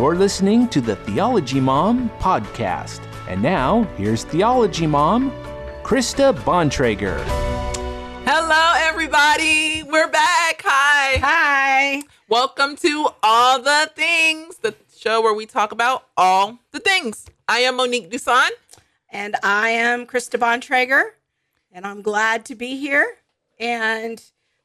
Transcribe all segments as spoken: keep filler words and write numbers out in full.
You're listening to the Theology Mom podcast. And now, here's Theology Mom, Krista Bontrager. Hello, everybody. We're back. Hi. Hi. Welcome to All the Things, the show where we talk about all the things. I am Monique Dusan. And I am Krista Bontrager. And I'm glad to be here. And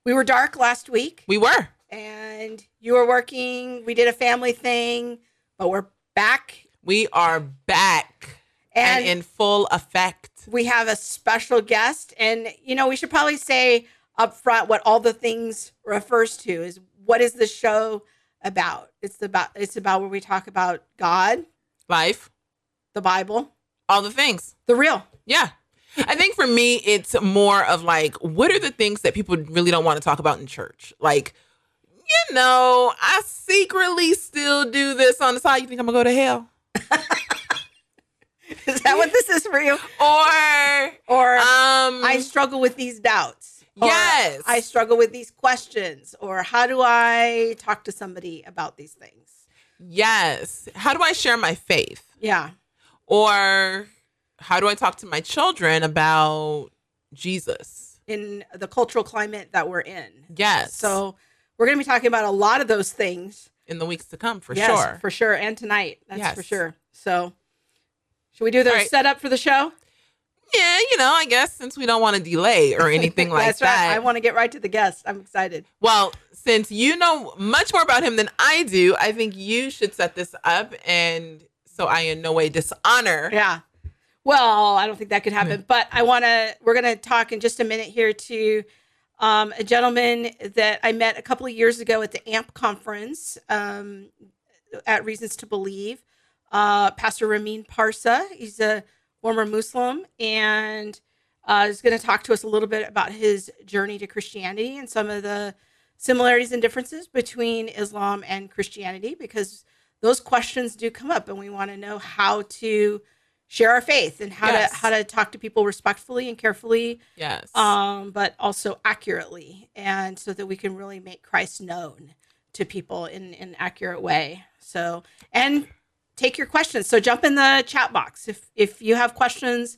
we were dark last week. We were. And you were working. We did a family thing, but we're back. We are back. And, and in full effect. We have a special guest. And, you know, we should probably say up front what All the Things refers to is what is the show about? It's about it's about where we talk about God. Life. The Bible. All the things. The real. Yeah. I think for me, it's more of like, what are the things that people really don't want to talk about in church? Like, you know, I secretly still do this on the side. You think I'm gonna go to hell? Is that what this is for you? Or, or um, I struggle with these doubts. Or yes. I struggle with these questions. Or how do I talk to somebody about these things? Yes. How do I share my faith? Yeah. Or how do I talk to my children about Jesus? In the cultural climate that we're in. Yes. So we're going to be talking about a lot of those things. In the weeks to come, for yes, sure. for sure. And tonight, that's yes. for sure. So should we do the right. setup for the show? Yeah, you know, I guess since we don't want to delay or anything like that's that. Right. I want to get right to the guest. I'm excited. Well, since you know much more about him than I do, I think you should set this up. And so I in no way dishonor. Yeah. Well, I don't think that could happen, but I want to, we're going to talk in just a minute here to um, a gentleman that I met a couple of years ago at the A M P conference um, at Reasons to Believe, uh, Pastor Ramin Parsa. He's a former Muslim and uh, is going to talk to us a little bit about his journey to Christianity and some of the similarities and differences between Islam and Christianity, because those questions do come up and we want to know how to share our faith and how yes. to how to talk to people respectfully and carefully, yes, um, but also accurately, and so that we can really make Christ known to people in, in an accurate way. So, and take your questions. So jump in the chat box if if you have questions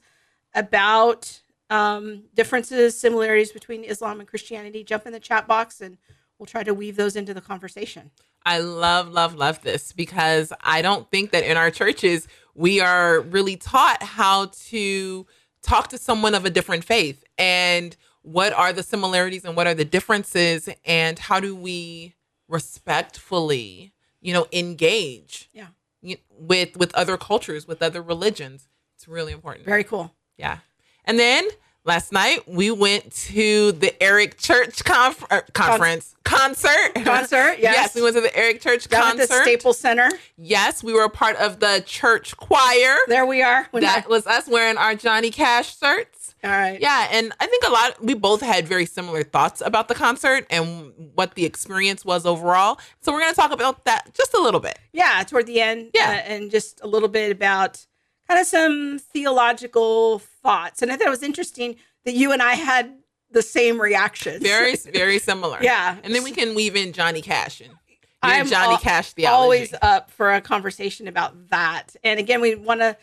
about um, differences, similarities between Islam and Christianity. Jump in the chat box, and we'll try to weave those into the conversation. I love, love, love this because I don't think that in our churches we are really taught how to talk to someone of a different faith and what are the similarities and what are the differences and how do we respectfully, you know, engage yeah. with, with other cultures, with other religions. It's really important. Very cool. Yeah. And then last night we went to the Eric Church conf- er, conference. Con- Concert. Concert, yes. Yes, we went to the Eric Church down concert. At the Staples Center. Yes, we were a part of the church choir. There we are. When that I... was us wearing our Johnny Cash shirts. All right. Yeah, and I think a lot, we both had very similar thoughts about the concert and what the experience was overall. So we're going to talk about that just a little bit. Yeah, toward the end. Yeah. Uh, and just a little bit about kind of some theological thoughts. And I thought it was interesting that you and I had the same reactions. Very, very similar. Yeah. And then we can weave in Johnny Cash and I'm Johnny al- Cash theology. Always up for a conversation about that. And again, we want to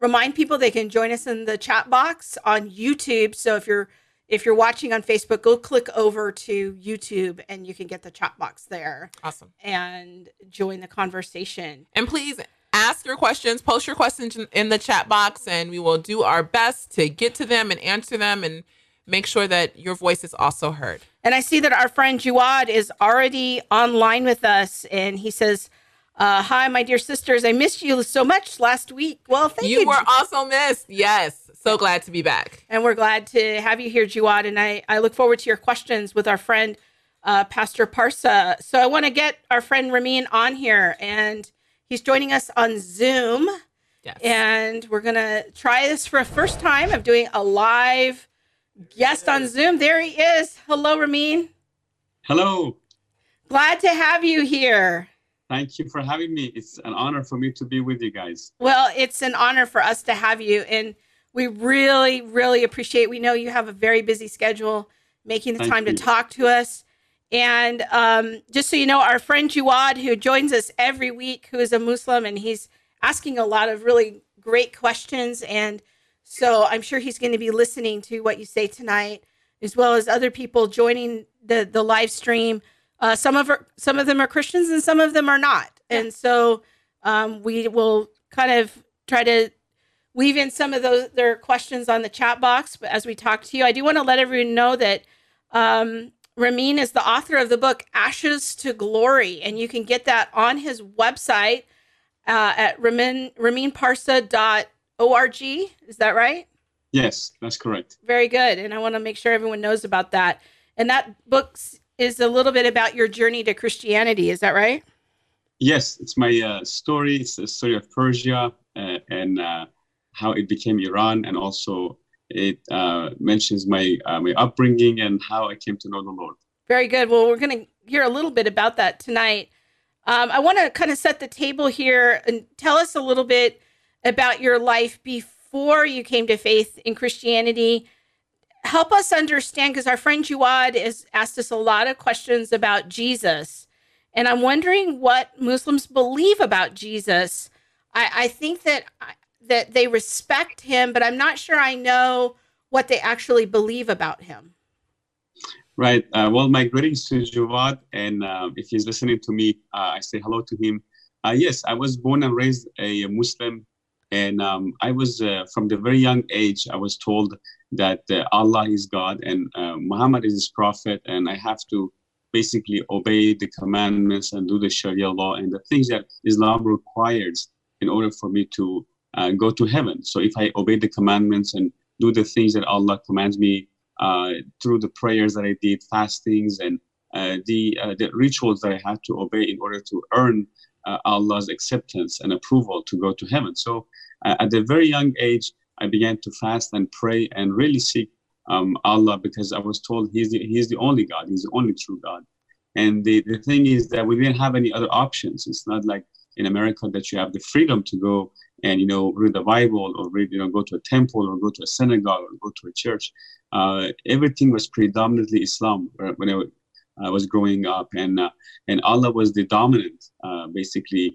remind people they can join us in the chat box on YouTube. So if you're if you're watching on Facebook, go click over to YouTube and you can get the chat box there. Awesome. And join the conversation. And please ask your questions, post your questions in the chat box, and we will do our best to get to them and answer them and make sure that your voice is also heard. And I see that our friend Jawad is already online with us. And he says, uh, hi, my dear sisters. I missed you so much last week. Well, thank you. You were also missed. Yes. So glad to be back. And we're glad to have you here, Jawad. And I, I look forward to your questions with our friend, uh, Pastor Parsa. So I want to get our friend Ramin on here. And he's joining us on Zoom. Yes. And we're going to try this for a first time of doing a live guest on Zoom. There he is. Hello, Ramin. Hello. Glad to have you here. Thank you for having me. It's an honor for me to be with you guys. Well, it's an honor for us to have you. And we really, really appreciate, we know you have a very busy schedule, making the Thank time you. to talk to us. And um, just so you know, our friend Jawad, who joins us every week, who is a Muslim, and he's asking a lot of really great questions. And so I'm sure he's going to be listening to what you say tonight, as well as other people joining the, the live stream. Uh, some of our, some of them are Christians and some of them are not. Yeah. And so um, we will kind of try to weave in some of those their questions on the chat box. But as we talk to you, I do want to let everyone know that um, Ramin is the author of the book Ashes to Glory, and you can get that on his website uh, at Ramin, ramin parsa dot org. Is that right? Yes, that's correct. Very good. And I want to make sure everyone knows about that. And that book is a little bit about your journey to Christianity. Is that right? Yes, it's my uh, story. It's the story of Persia uh, and uh, how it became Iran. And also it uh, mentions my, uh, my upbringing and how I came to know the Lord. Very good. Well, we're going to hear a little bit about that tonight. Um, I want to kind of set the table here and tell us a little bit about your life before Before you came to faith in Christianity. Help us understand, because our friend Jawad has asked us a lot of questions about Jesus, and I'm wondering what Muslims believe about Jesus. I, I think that that they respect him, but I'm not sure I know what they actually believe about him. Right. Uh, well, my greetings to Jawad, and uh, if he's listening to me, uh, I say hello to him. Uh, yes, I was born and raised a Muslim. And um, I was, uh, from the very young age, I was told that uh, Allah is God and uh, Muhammad is his prophet, and I have to basically obey the commandments and do the Sharia law and the things that Islam requires in order for me to uh, go to heaven. So if I obey the commandments and do the things that Allah commands me uh, through the prayers that I did, fastings, and uh, the, uh, the rituals that I had to obey in order to earn Uh, Allah's acceptance and approval to go to heaven. So uh, at a very young age, I began to fast and pray and really seek um, Allah, because I was told he's the, he's the only God, he's the only true God. And the, the thing is that we didn't have any other options. It's not like in America that you have the freedom to go and, you know, read the Bible or read, you know, go to a temple or go to a synagogue or go to a church. Uh, everything was predominantly Islam when I I was growing up, and uh, and Allah was the dominant, uh, basically,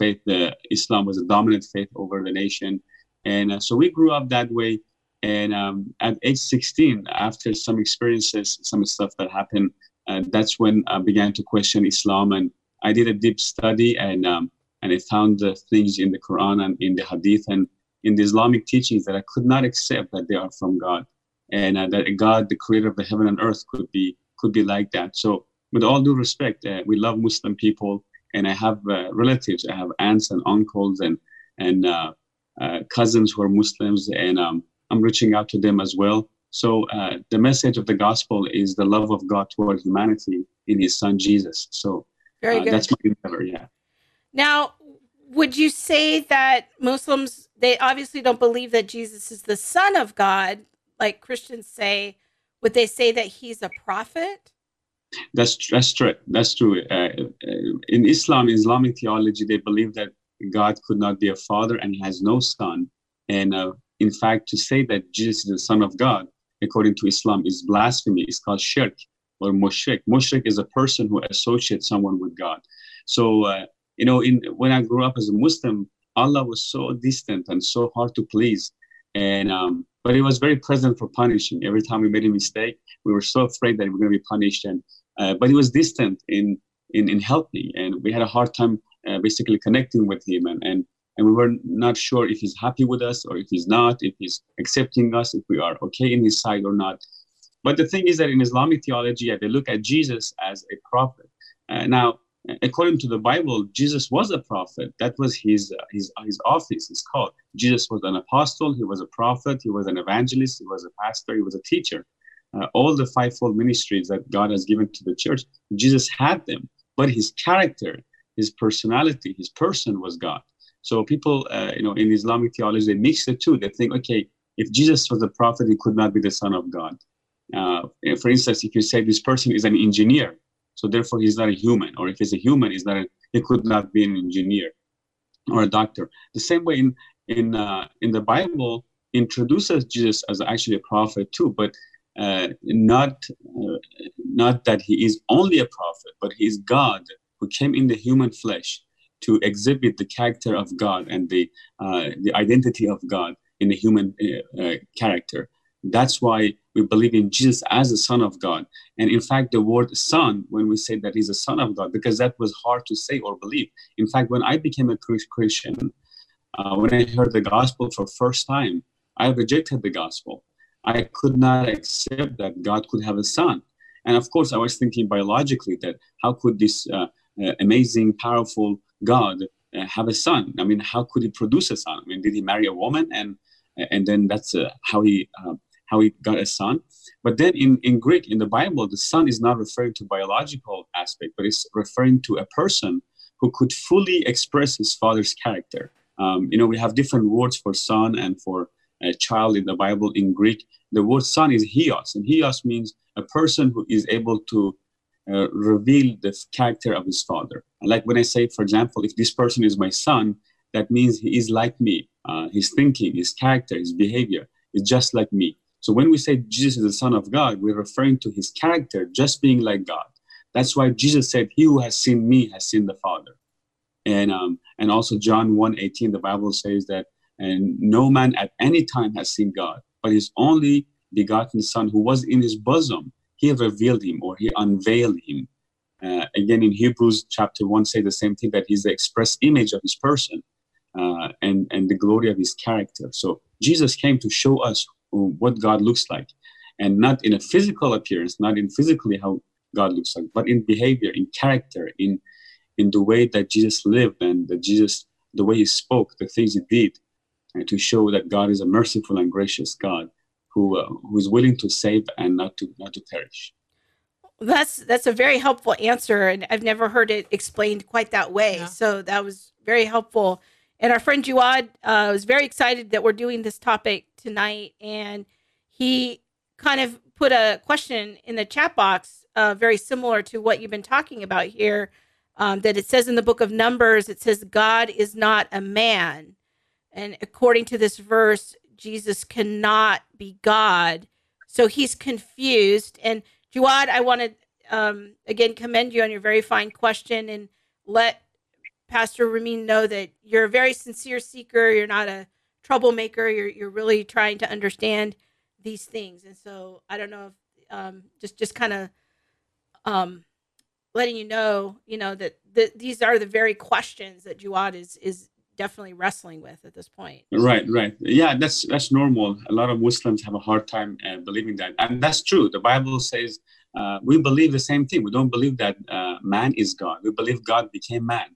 faith. Uh, Islam was a dominant faith over the nation, and uh, so we grew up that way. And um, at age sixteen, after some experiences, some stuff that happened, uh, that's when I began to question Islam. And I did a deep study, and um, and I found the things in the Quran and in the Hadith and in the Islamic teachings that I could not accept, that they are from God, and uh, that God, the Creator of the heaven and earth, could be. could be like that. So with all due respect, uh, we love Muslim people, and I have uh, relatives, I have aunts and uncles and and uh, uh, cousins who are Muslims, and um, I'm reaching out to them as well. So uh, the message of the gospel is the love of God toward humanity in his son Jesus. So uh, that's my endeavor, yeah. Now, would you say that Muslims, they obviously don't believe that Jesus is the son of God, like Christians say. Would they say that he's a prophet? That's that's true. That's true. Uh, in Islam, Islamic theology, they believe that God could not be a father and he has no son. And uh, in fact, to say that Jesus is the son of God, according to Islam, is blasphemy. It's called shirk or mushrik. Mushrik is a person who associates someone with God. So, uh, you know, in when I grew up as a Muslim, Allah was so distant and so hard to please. And um, but he was very present for punishing. Every time we made a mistake, we were so afraid that we were going to be punished. And uh, but he was distant in in in helping, and we had a hard time uh, basically connecting with him. And, and and we were not sure if he's happy with us or if he's not, if he's accepting us, if we are okay in his sight or not. But the thing is that in Islamic theology, they look at Jesus as a prophet. Uh, now, according to the Bible, Jesus was a prophet. That was his uh, his his office, his call. Jesus was an apostle. He was a prophet. He was an evangelist. He was a pastor. He was a teacher. Uh, all the fivefold ministries that God has given to the church, Jesus had them. But his character, his personality, his person was God. So people, uh, you know, in Islamic theology, they mix the two. They think, okay, if Jesus was a prophet, he could not be the son of God. Uh, for instance, if you say this person is an engineer, so therefore, he's not a human, or if he's a human, he's not a, he could not be an engineer or a doctor. The same way in in uh, in the Bible introduces Jesus as actually a prophet too, but uh, not uh, not that he is only a prophet, but he is God who came in the human flesh to exhibit the character of God and the uh, the identity of God in the human uh, uh, character. That's why we believe in Jesus as the Son of God. And in fact, the word son, when we say that he's a son of God, because that was hard to say or believe. In fact, when I became a Christian, uh, when I heard the gospel for the first time, I rejected the gospel. I could not accept that God could have a son. And of course, I was thinking biologically that how could this uh, uh, amazing, powerful God uh, have a son? I mean, how could he produce a son? I mean, did he marry a woman? And and then that's uh, how he... Uh, how he got a son. But then in, in Greek, in the Bible, the son is not referring to biological aspect, but it's referring to a person who could fully express his father's character. Um, you know, we have different words for son and for a child in the Bible. In Greek, the word son is hios, and hios means a person who is able to uh, reveal the character of his father. And like when I say, for example, if this person is my son, that means he is like me. Uh, his thinking, his character, his behavior is just like me. So when we say Jesus is the Son of God, we're referring to his character just being like God. That's why Jesus said, he who has seen me has seen the Father. And um, and also John one eighteen, the Bible says that, and no man at any time has seen God, but his only begotten Son who was in his bosom, he revealed him or he unveiled him. Uh, again, in Hebrews chapter one, say the same thing, that he's the express image of his person uh, and, and the glory of his character. So Jesus came to show us what God looks like, and not in a physical appearance, not in physically how God looks like, but in behavior, in character, in in the way that Jesus lived and that Jesus, the way he spoke, the things he did, and to show that God is a merciful and gracious God who uh, who is willing to save and not to not to perish. That's that's a very helpful answer, and I've never heard it explained quite that way. Yeah. So that was very helpful. And our friend Jawad uh, was very excited that we're doing this topic tonight. And he kind of put a question in the chat box, uh, very similar to what you've been talking about here, um, that it says in the book of Numbers, it says, God is not a man. And according to this verse, Jesus cannot be God. So he's confused. And Jawad, I want to, um, again, commend you on your very fine question and let Pastor Ramin know that you're a very sincere seeker. You're not a troublemaker. You're you're really trying to understand these things. And so I don't know if um, just just kind of um, letting you know, you know, that the, these are the very questions that Jawad is is definitely wrestling with at this point. Right, right. Yeah, that's that's normal. A lot of Muslims have a hard time uh, believing that, and that's true. The Bible says uh, we believe the same thing. We don't believe that uh, man is God. We believe God became man.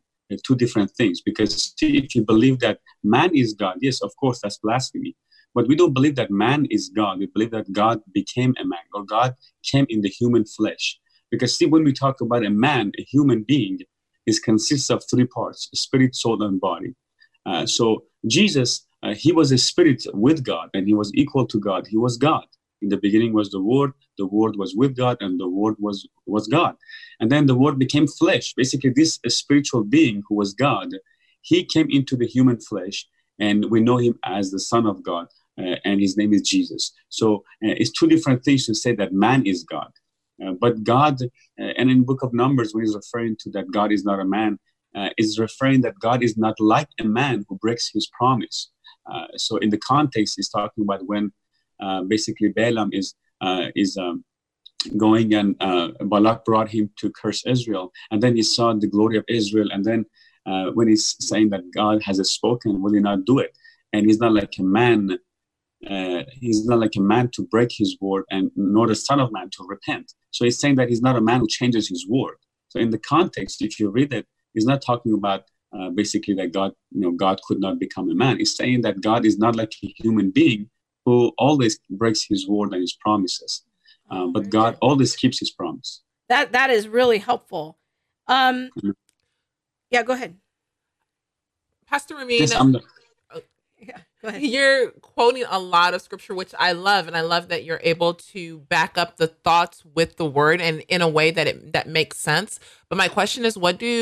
Two different things, because if you believe that man is God, yes, of course, that's blasphemy. But we don't believe that man is God. We believe that God became a man, or God came in the human flesh. Because see, when we talk about a man, a human being, is consists of three parts: spirit, soul, and body. Uh, so Jesus, uh, he was a spirit with God, and he was equal to God. He was God. In the beginning was the Word, the Word was with God, and the Word was, was God. And then the Word became flesh. Basically, this spiritual being who was God, he came into the human flesh, and we know him as the Son of God, uh, and his name is Jesus. So uh, it's two different things to say that man is God. Uh, but God, uh, and in the book of Numbers, when he's referring to that God is not a man, uh, is referring that God is not like a man who breaks his promise. Uh, so in the context, he's talking about when Uh, basically, Balaam is uh, is um, going, and uh, Balak brought him to curse Israel. And then he saw the glory of Israel. And then uh, when he's saying that God has spoken, will he not do it? And he's not like a man. Uh, he's not like a man to break his word, and nor the Son of Man to repent. So he's saying that he's not a man who changes his word. So in the context, if you read it, he's not talking about uh, basically that God, you know, God could not become a man. He's saying that God is not like a human being who always breaks his word and his promises. Uh, but God always keeps his promise. That That is really helpful. Um, mm-hmm. Yeah, go ahead. Pastor Ramin, yes, I'm the- oh, yeah, go ahead. You're quoting a lot of scripture, which I love. And I love that you're able to back up the thoughts with the word and in a way that it, that makes sense. But my question is, what do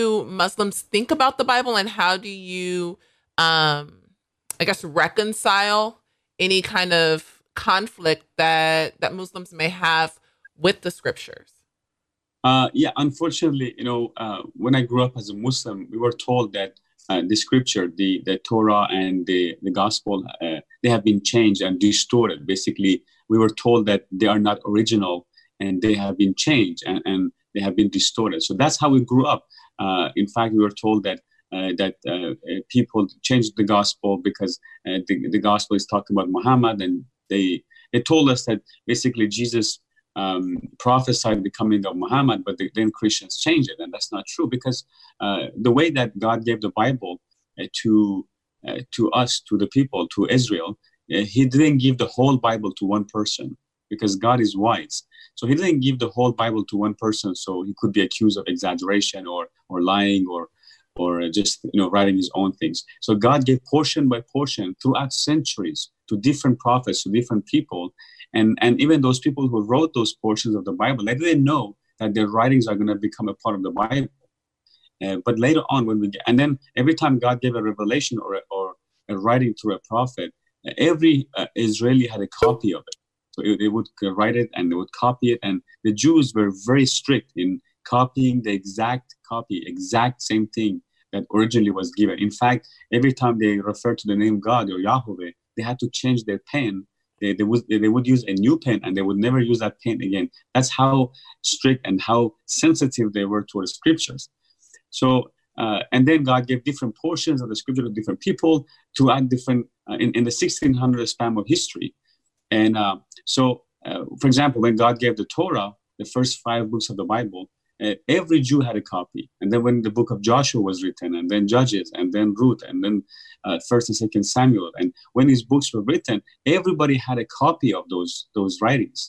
Muslims think about the Bible, and how do you, um, I guess, reconcile any kind of conflict that that Muslims may have with the scriptures? Uh, yeah, unfortunately, you know, uh, when I grew up as a Muslim, we were told that uh, the scripture, the, the Torah and the, the gospel, uh, they have been changed and distorted. Basically, we were told that they are not original and they have been changed and, and they have been distorted. So that's how we grew up. Uh, in fact, we were told that Uh, that uh, people changed the gospel because uh, the, the gospel is talking about Muhammad, and they they told us that basically Jesus um, prophesied the coming of Muhammad, but the, then Christians changed it, and that's not true, because uh, the way that God gave the Bible uh, to uh, to us, to the people, to Israel, uh, he didn't give the whole Bible to one person, because God is wise. So he didn't give the whole Bible to one person, so he could be accused of exaggeration or or lying or or just, you know, writing his own things. So God gave portion by portion throughout centuries to different prophets, to different people. And, and even those people who wrote those portions of the Bible, they didn't know that their writings are going to become a part of the Bible. Uh, but later on, when we get, and then every time God gave a revelation or a, or a writing through a prophet, every uh, Israeli had a copy of it. So it, they would write it and they would copy it. And the Jews were very strict in copying the exact copy, exact same thing that originally was given. In fact, every time they referred to the name God or Yahweh, they had to change their pen. They, they, would, they would use a new pen, and they would never use that pen again. That's how strict and how sensitive they were towards scriptures. So, uh, and then God gave different portions of the scripture to different people throughout different, uh, in, in the sixteen hundred span of history. And uh, so, uh, for example, when God gave the Torah, the first five books of the Bible, Uh, every Jew had a copy. And then when the book of Joshua was written, and then Judges, and then Ruth, and then uh, First and Second Samuel, and when these books were written, everybody had a copy of those those writings.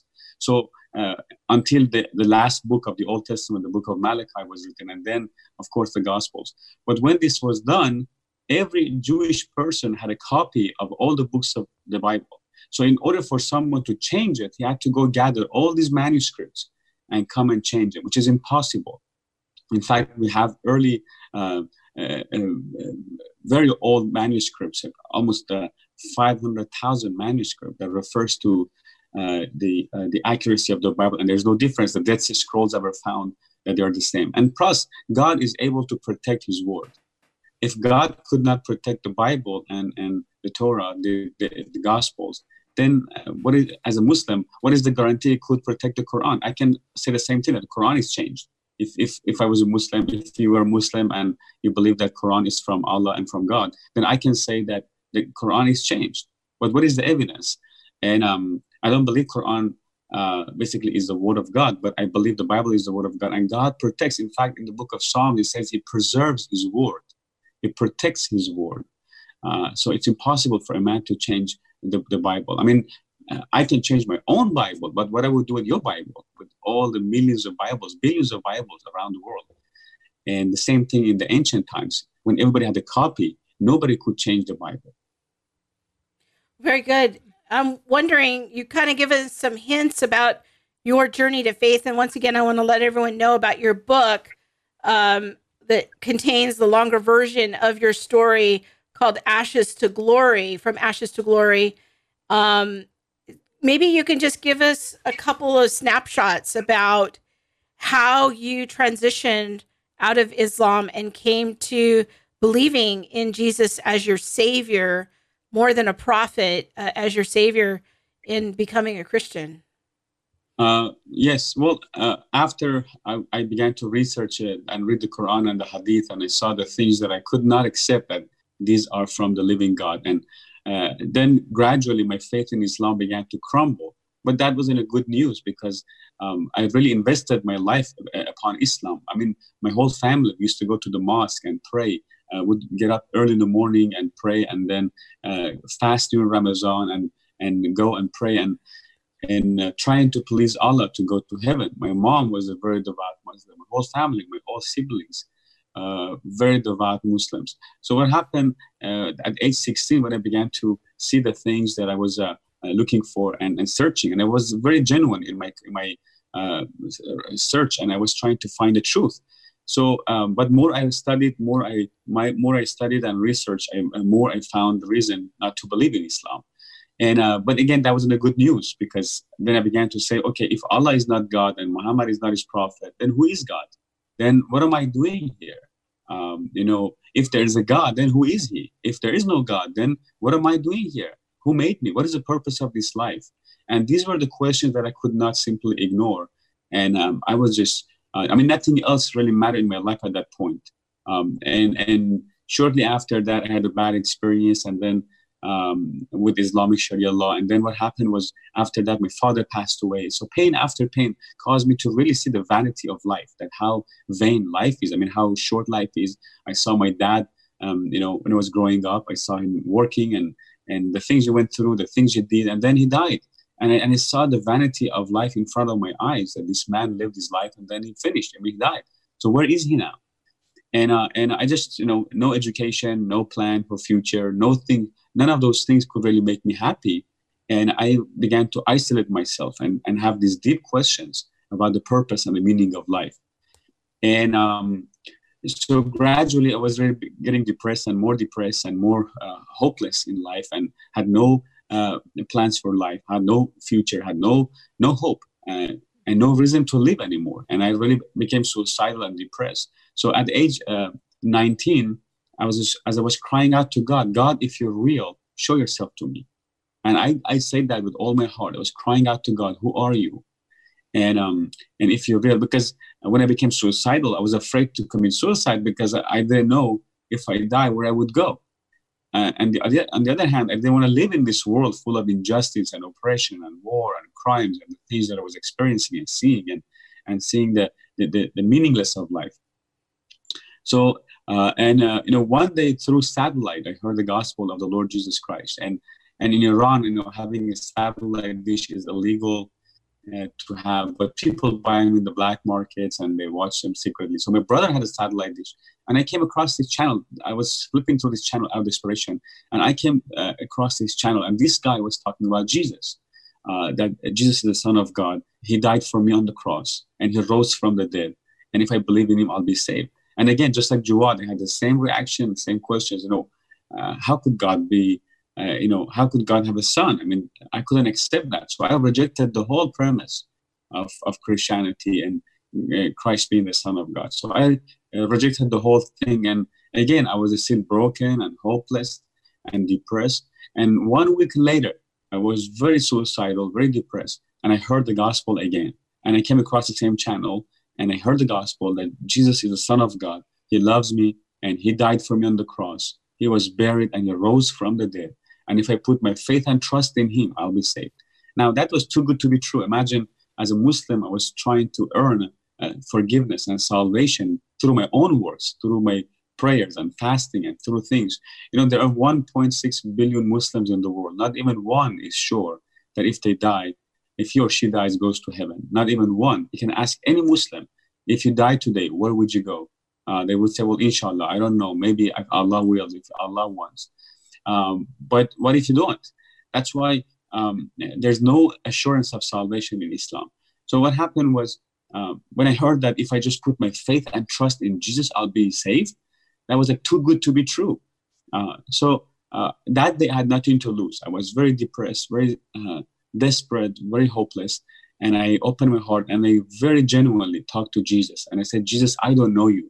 So uh, until the, the last book of the Old Testament, the book of Malachi was written, and then, of course, the Gospels. But when this was done, every Jewish person had a copy of all the books of the Bible. So in order for someone to change it, he had to go gather all these manuscripts and come and change it, which is impossible. In fact, we have early, uh, uh, uh, very old manuscripts, almost uh, five hundred thousand manuscripts that refers to uh, the uh, the accuracy of the Bible. And there's no difference. The Dead Sea Scrolls ever found that they are the same. And plus, God is able to protect his word. If God could not protect the Bible and, and the Torah, the, the, the Gospels, then uh, what is, as a Muslim, what is the guarantee it could protect the Quran? I can say the same thing, that the Quran is changed. If, if, if I was a Muslim, if you were a Muslim and you believe that Quran is from Allah and from God, then I can say that the Quran is changed. But what is the evidence? And um, I don't believe Quran uh, basically is the word of God, but I believe the Bible is the word of God. And God protects. In fact, in the book of Psalms, it says he preserves his word. He protects his word. Uh, so it's impossible for a man to change The, the Bible. I mean, uh, I can change my own Bible, but what I would do with your Bible, with all the millions of Bibles, billions of Bibles around the world. And the same thing in the ancient times, when everybody had a copy, nobody could change the Bible. Very good. I'm wondering, you kind of give us some hints about your journey to faith. And once again, I want to let everyone know about your book um, that contains the longer version of your story, called Ashes to Glory, From Ashes to Glory. Um, maybe you can just give us a couple of snapshots about how you transitioned out of Islam and came to believing in Jesus as your savior, more than a prophet, uh, as your savior, in becoming a Christian. Uh, yes. Well, uh, after I, I began to research it and read the Quran and the Hadith, and I saw the things that I could not accept, that these are from the living God. And uh, then gradually my faith in Islam began to crumble. But that wasn't a good news, because um, I really invested my life upon Islam. I mean, my whole family used to go to the mosque and pray. Uh, would get up early in the morning and pray, and then uh, fast during Ramadan and, and go and pray and, and uh, trying to please Allah to go to heaven. My mom was a very devout Muslim, my whole family, my whole siblings. Uh, very devout Muslims. So what happened uh, at age sixteen, when I began to see the things that I was uh, uh, looking for and, and searching, and I was very genuine in my in my uh, search, and I was trying to find the truth. So, um, but more I studied, more I my more I studied and researched, I, more I found the reason not to believe in Islam. And uh, but again, that wasn't a good news, because then I began to say, okay, if Allah is not God and Muhammad is not his prophet, then who is God? Then what am I doing here? Um, you know, if there is a God, then who is he? If there is no God, then what am I doing here? Who made me? What is the purpose of this life? And these were the questions that I could not simply ignore. And um, I was just, uh, I mean, nothing else really mattered in my life at that point. Um, and, and shortly after that, I had a bad experience, and then um, with Islamic Sharia law. And then what happened was, after that, my father passed away. So pain after pain caused me to really see the vanity of life, that how vain life is. I mean, how short life is. I saw my dad, um, you know, when I was growing up, I saw him working and, and the things he went through, the things he did, and then he died. And I, and I saw the vanity of life in front of my eyes, that this man lived his life and then he finished and he died. So where is he now? And uh, and I just, you know, no education, no plan for future, no thing, none of those things could really make me happy. And I began to isolate myself and, and have these deep questions about the purpose and the meaning of life. And um, so gradually I was really getting depressed and more depressed and more uh, hopeless in life, and had no Uh, plans for life, had no future, had no no hope, uh, and no reason to live anymore. And I really became suicidal and depressed. So at age uh, nineteen, I was just, as I was crying out to God, God, if you're real, show yourself to me. And I, I said that with all my heart. I was crying out to God, who are you? And um, and if you're real, because when I became suicidal, I was afraid to commit suicide, because I, I didn't know if I die where I would go. Uh, and the, on the other hand, I didn't want to live in this world full of injustice and oppression and war and crimes and the things that I was experiencing and seeing, and, and seeing the, the, the, the meaningless of life. So, uh, and, uh, you know, one day through satellite, I heard the gospel of the Lord Jesus Christ. And, and in Iran, you know, having a satellite dish is illegal uh, to have, but people buy them in the black markets and they watch them secretly. So my brother had a satellite dish. And I came across this channel. I was flipping through this channel out of desperation. And I came uh, across this channel. And this guy was talking about Jesus, uh, that Jesus is the Son of God. He died for me on the cross. And he rose from the dead. And if I believe in him, I'll be saved. And again, just like Jawad, I had the same reaction, same questions. You know, uh, how could God be, uh, you know, how could God have a son? I mean, I couldn't accept that. So I rejected the whole premise of, of Christianity and uh, Christ being the Son of God. So I Uh, rejected the whole thing. And again, I was still broken and hopeless and depressed. And one week later, I was very suicidal, very depressed. And I heard the gospel again. And I came across the same channel. And I heard the gospel that Jesus is the Son of God. He loves me. And he died for me on the cross. He was buried and he rose from the dead. And if I put my faith and trust in him, I'll be saved. Now, that was too good to be true. Imagine, as a Muslim, I was trying to earn Uh, forgiveness and salvation through my own works, through my prayers and fasting and through things. You know, there are one point six billion Muslims in the world. Not even one is sure that if they die, if he or she dies, goes to heaven. Not even one. You can ask any Muslim, if you die today, where would you go? Uh, they would say, well, inshallah, I don't know. Maybe if Allah wills, if Allah wants. Um, but what if you don't? That's why um, there's no assurance of salvation in Islam. So what happened was, Uh, when I heard that if I just put my faith and trust in Jesus, I'll be saved, that was like too good to be true. Uh, so uh, that day I had nothing to lose. I was very depressed, very uh, desperate, very hopeless. And I opened my heart and I very genuinely talked to Jesus. And I said, Jesus, I don't know you.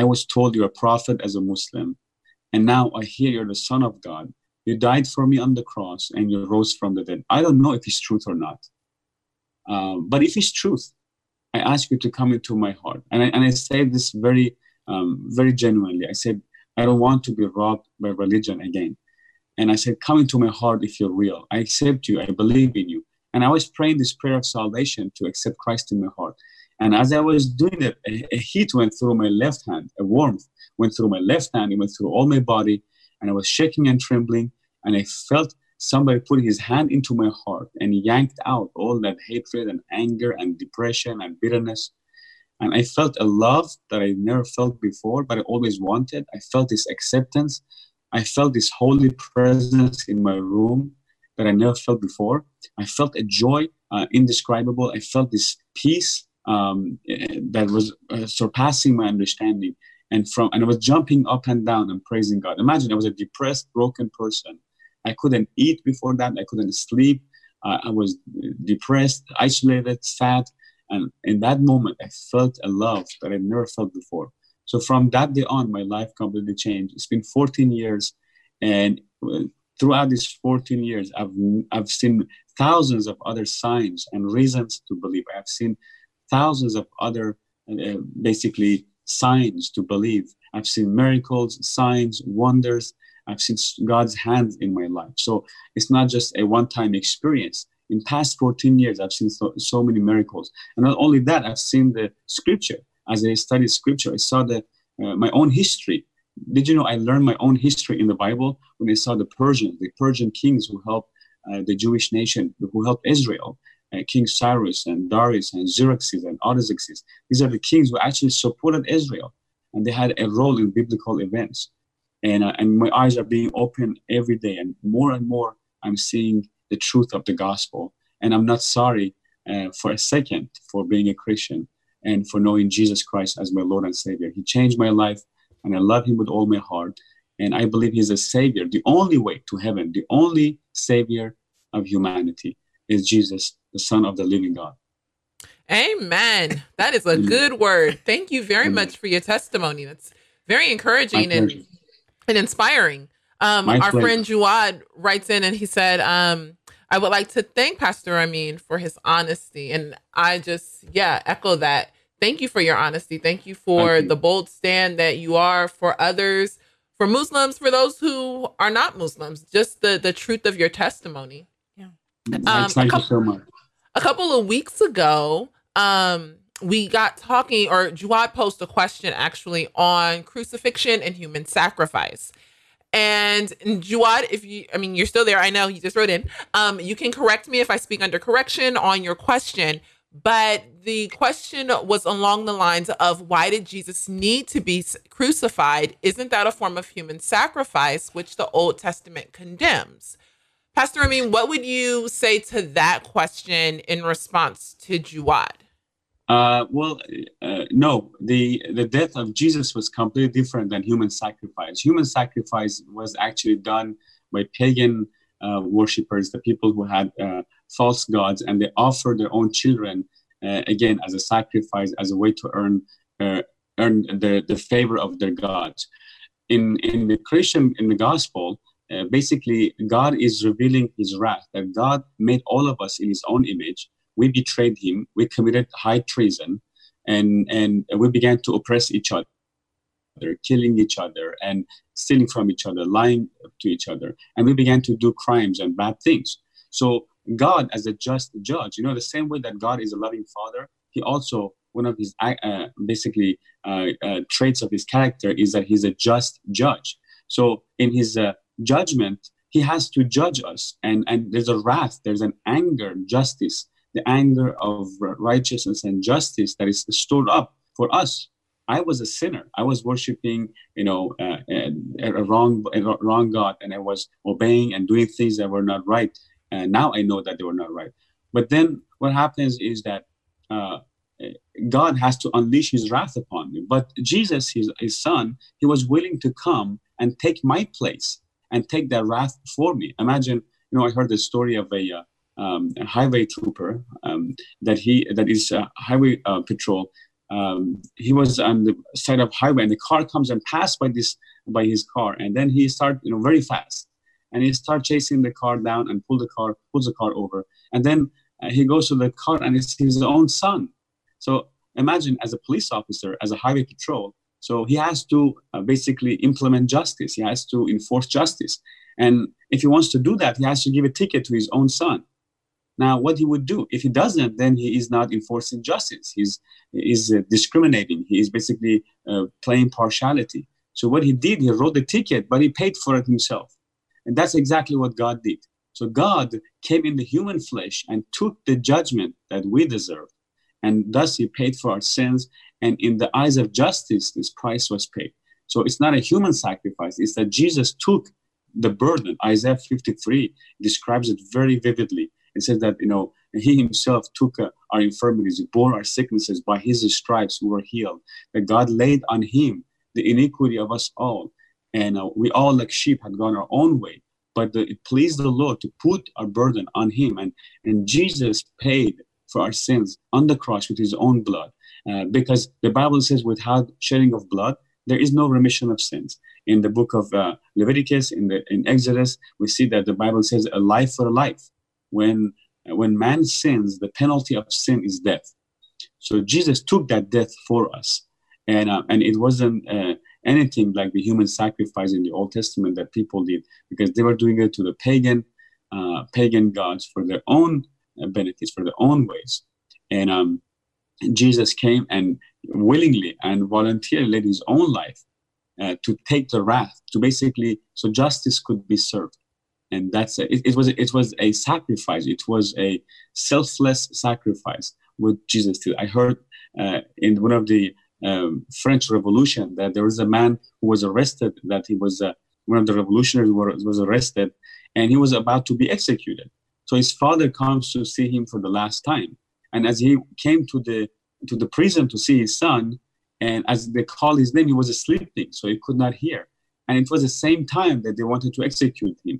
I was told you're a prophet as a Muslim. And now I hear you're the Son of God. You died for me on the cross and you rose from the dead. I don't know if it's truth or not. Uh, but if it's truth, I ask you to come into my heart. And I, and I say this very, um, very genuinely. I said, I don't want to be robbed by religion again. And I said, come into my heart if you're real. I accept you. I believe in you. And I was praying this prayer of salvation to accept Christ in my heart. And as I was doing that, a, a heat went through my left hand, a warmth went through my left hand. It went through all my body. And I was shaking and trembling. And I felt somebody put his hand into my heart and yanked out all that hatred and anger and depression and bitterness. And I felt a love that I never felt before, but I always wanted. I felt this acceptance. I felt this holy presence in my room that I never felt before. I felt a joy uh, indescribable. I felt this peace um, that was uh, surpassing my understanding. And, from, and I was jumping up and down and praising God. Imagine I was a depressed, broken person. I couldn't eat before that. I couldn't sleep. Uh, I was depressed, isolated, sad. And in that moment, I felt a love that I never felt before. So from that day on, my life completely changed. It's been fourteen years. And throughout these fourteen years, I've, I've seen thousands of other signs and reasons to believe. I've seen thousands of other, uh, basically, signs to believe. I've seen miracles, signs, wonders. I've seen God's hand in my life. So it's not just a one-time experience. In past fourteen years, I've seen so, so many miracles. And not only that, I've seen the scripture. As I studied scripture, I saw the, uh, my own history. Did you know I learned my own history in the Bible when I saw the Persians, the Persian kings who helped uh, the Jewish nation, who helped Israel, uh, King Cyrus and Darius and Xerxes and Artaxerxes. These are the kings who actually supported Israel, and they had a role in biblical events. And, uh, and my eyes are being opened every day, and more and more I'm seeing the truth of the gospel. And I'm not sorry uh, for a second for being a Christian and for knowing Jesus Christ as my Lord and Savior. He changed my life, and I love him with all my heart. And I believe he's a Savior. The only way to heaven, the only Savior of humanity is Jesus, the Son of the living God. Amen. That is a Amen. Good word. Thank you very Amen. Much for your testimony. That's very encouraging and, and inspiring. Um, our pleasure. Friend Jawad writes in and he said, um, I would like to thank Pastor Ramin for his honesty. And I just, yeah, echo that. Thank you for your honesty. Thank you for Thank you. The bold stand that you are for others, for Muslims, for those who are not Muslims, just the, the truth of your testimony. Yeah. Um, Thank couple, you so much. A couple of weeks ago, um, we got talking, or Jawad posted a question actually on crucifixion and human sacrifice. And Jawad, if you, I mean, you're still there. I know you just wrote in. Um, you can correct me if I speak under correction on your question. But the question was along the lines of, why did Jesus need to be crucified? Isn't that a form of human sacrifice, which the Old Testament condemns? Pastor Ramin, what would you say to that question in response to Jawad? Uh, well, uh, no, the, the death of Jesus was completely different than human sacrifice. Human sacrifice was actually done by pagan uh, worshippers, the people who had uh, false gods, and they offer their own children uh, again as a sacrifice, as a way to earn uh, earn the, the favor of their gods. In in the Christian in the gospel, uh, basically God is revealing His wrath. That God made all of us in His own image. We betrayed Him. We committed high treason, and and we began to oppress each other. Killing each other and stealing from each other, lying to each other, and we began to do crimes and bad things. So God, as a just judge, you know, the same way that God is a loving father, he also, one of his uh, basically uh, uh, traits of his character is that he's a just judge. So in his uh, judgment, he has to judge us. And, and there's a wrath, there's an anger, justice, the anger of righteousness and justice that is stored up for us. I was a sinner. I was worshiping, you know, uh, a, a, wrong, a wrong God, and I was obeying and doing things that were not right. And now I know that they were not right. But then what happens is that uh, God has to unleash his wrath upon me. But Jesus, his, his son, he was willing to come and take my place and take that wrath for me. Imagine, you know, I heard the story of a, uh, um, a highway trooper um, that he that is uh, highway uh, patrol. Um, he was on the side of highway, and the car comes and passed by this by his car, and then he started, you know, very fast. And he starts chasing the car down and pull the car, pulls the car over. And then uh, he goes to the car and it's his own son. So imagine, as a police officer, as a highway patrol, so he has to uh, basically implement justice. He has to enforce justice. And if he wants to do that, he has to give a ticket to his own son. Now, what he would do, if he doesn't, then he is not enforcing justice. He's, he's uh, discriminating. He is basically uh, playing partiality. So what he did, he wrote the ticket, but he paid for it himself. And that's exactly what God did. So God came in the human flesh and took the judgment that we deserve. And thus he paid for our sins. And in the eyes of justice, this price was paid. So it's not a human sacrifice. It's that Jesus took the burden. Isaiah fifty-three describes it very vividly. It says that, you know, he himself took uh, our infirmities, bore our sicknesses. By his stripes we were healed. That God laid on him the iniquity of us all. And uh, we all, like sheep, had gone our own way. but the, it pleased the Lord to put our burden on him. And, and Jesus paid for our sins on the cross with his own blood, uh, because the Bible says without shedding of blood, there is no remission of sins. In the book of uh, Leviticus, in the in Exodus, we see that the Bible says a life for a life. When, when man sins, the penalty of sin is death. So Jesus took that death for us. And, uh, and it wasn't uh, anything like the human sacrifice in the Old Testament that people did, because they were doing it to the pagan uh, pagan gods for their own benefits, for their own ways. And um, Jesus came and willingly and voluntarily led his own life uh, to take the wrath, to basically, so justice could be served. And that's a, it, it was it was a sacrifice. It was a selfless sacrifice what Jesus did. I heard uh, in one of the Um, French Revolution that there was a man who was arrested, that he was uh, one of the revolutionaries were, was arrested, and he was about to be executed. So his father comes to see him for the last time, and as he came to the to the prison to see his son, and as they called his name, he was sleeping, so he could not hear, and it was the same time that they wanted to execute him.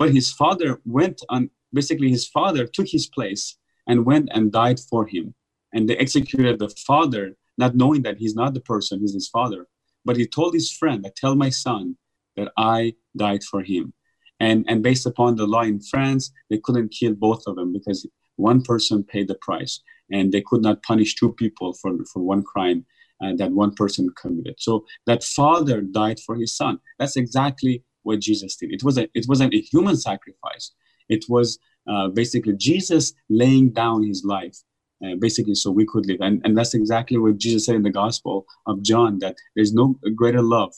But his father went on, basically his father took his place and went and died for him, and they executed the father, not knowing that he's not the person, he's his father. But he told his friend, I tell my son that I died for him. And, and based upon the law in France, they couldn't kill both of them because one person paid the price, and they could not punish two people for, for one crime uh, that one person committed. So that father died for his son. That's exactly what Jesus did. It was a, it wasn't a human sacrifice. It was uh, basically Jesus laying down his life, Uh, basically, so we could live. And, and that's exactly what Jesus said in the Gospel of John, that there's no greater love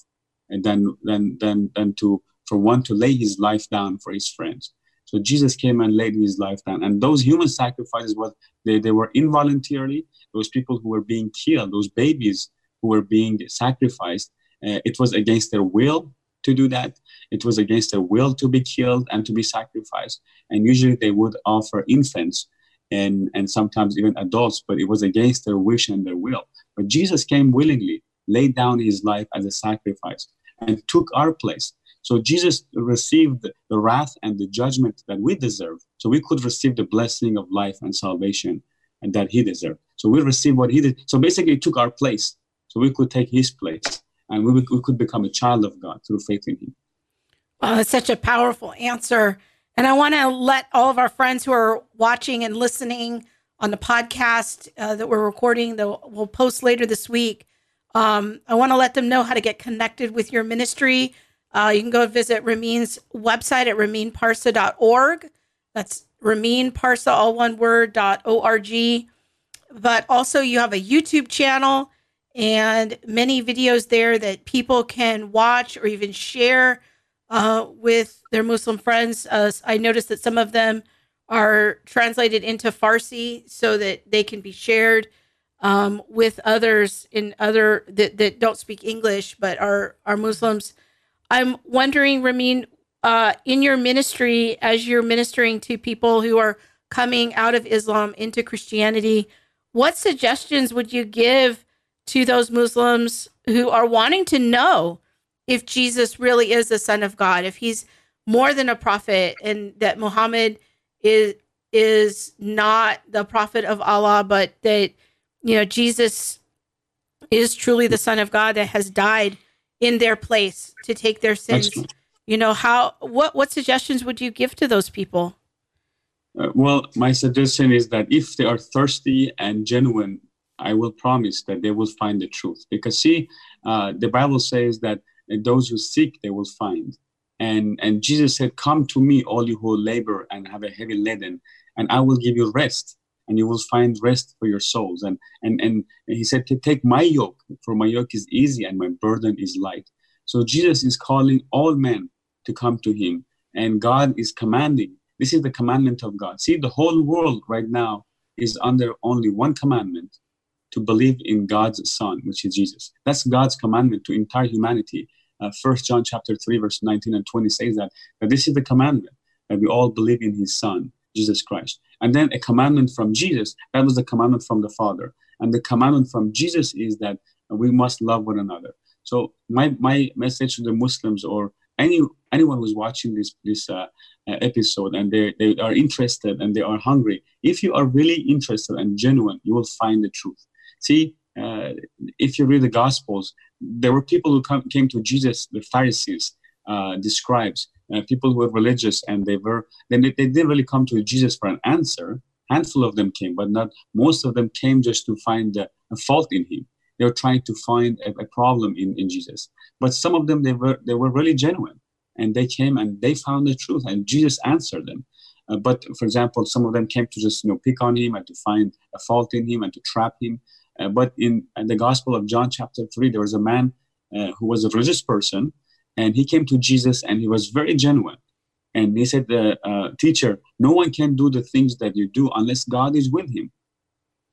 than, than, than, than to, for one to lay his life down for his friends. So Jesus came and laid his life down. And those human sacrifices, what they, they were involuntarily, those people who were being killed, those babies who were being sacrificed, uh, it was against their will to do that. It was against their will to be killed and to be sacrificed. And usually they would offer infants, and and sometimes even adults, but it was against their wish and their will. But Jesus came willingly, laid down his life as a sacrifice, and took our place. So Jesus received the wrath and the judgment that we deserve, so we could receive the blessing of life and salvation and that he deserved. So we received what he did. So basically he took our place, so we could take his place, and we, we could become a child of God through faith in him. Wow, that's such a powerful answer. And I want to let all of our friends who are watching and listening on the podcast uh, that we're recording, that we'll post later this week, um, I want to let them know how to get connected with your ministry. Uh, you can go visit Ramin's website at ramin parsa dot org. That's ramin parsa, all one word, dot O R G. But also you have a YouTube channel and many videos there that people can watch or even share Uh, with their Muslim friends. Uh, I noticed that some of them are translated into Farsi so that they can be shared um, with others in other that, that don't speak English but are, are Muslims. I'm wondering, Ramin, uh, in your ministry, as you're ministering to people who are coming out of Islam into Christianity, what suggestions would you give to those Muslims who are wanting to know if Jesus really is the Son of God, if he's more than a prophet, and that Muhammad is is not the prophet of Allah, but that, you know, Jesus is truly the Son of God that has died in their place to take their sins? Excellent. You know, how what what suggestions would you give to those people? Uh, well, my suggestion is that if they are thirsty and genuine, I will promise that they will find the truth. Because see, uh, the Bible says that and those who seek, they will find. And and Jesus said, come to me, all you who labor and have a heavy laden, and I will give you rest, and you will find rest for your souls. And and and he said, to take my yoke, for my yoke is easy and my burden is light. So Jesus is calling all men to come to him, and God is commanding. This is the commandment of God. See, the whole world right now is under only one commandment: to believe in God's Son, which is Jesus. That's God's commandment to entire humanity. Uh, First John chapter three, verse nineteen and twenty says that, that this is the commandment, that we all believe in his Son, Jesus Christ. And then a commandment from Jesus, that was the commandment from the Father. And the commandment from Jesus is that we must love one another. So my, my message to the Muslims, or any anyone who's watching this this uh, episode and they they are interested and they are hungry, if you are really interested and genuine, you will find the truth. See, uh, if you read the Gospels, there were people who come, came to Jesus, the Pharisees, uh, the scribes, uh, people who were religious, and they were then they, they didn't really come to Jesus for an answer. Handful of them came, but not most of them came just to find a, a fault in him. They were trying to find a, a problem in, in Jesus. But some of them, they were they were really genuine, and they came and they found the truth, and Jesus answered them. Uh, but for example, some of them came to just you know pick on him and to find a fault in him and to trap him. Uh, but in, in the Gospel of John chapter three, there was a man uh, who was a religious person, and he came to Jesus, and he was very genuine. And he said, uh, uh, teacher, no one can do the things that you do unless God is with him.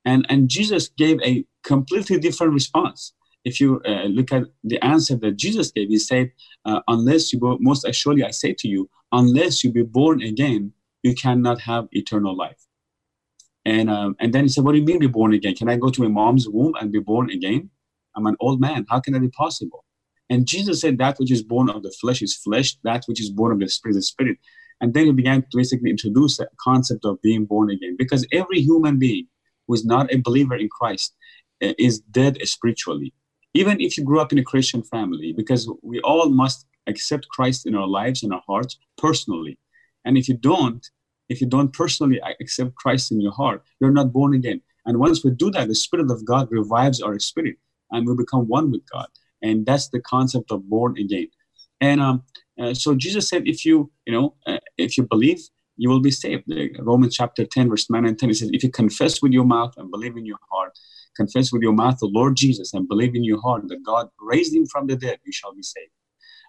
And and Jesus gave a completely different response. If you uh, look at the answer that Jesus gave, he said, uh, unless you go, most assuredly I say to you, unless you be born again, you cannot have eternal life. And um, and then he said, what do you mean be born again? Can I go to my mom's womb and be born again? I'm an old man. How can that be possible? And Jesus said, that which is born of the flesh is flesh, that which is born of the spirit is spirit. And then he began to basically introduce the concept of being born again. Because every human being who is not a believer in Christ uh, is dead spiritually. Even if you grew up in a Christian family, because we all must accept Christ in our lives, in our hearts, personally. And if you don't, if you don't personally accept Christ in your heart, you're not born again. And once we do that, the Spirit of God revives our spirit and we become one with God. And that's the concept of born again. And um, uh, so Jesus said, if you, you know, uh, if you believe, you will be saved. Romans chapter ten, verse nine and ten, it says, if you confess with your mouth and believe in your heart, confess with your mouth the Lord Jesus and believe in your heart that God raised him from the dead, you shall be saved.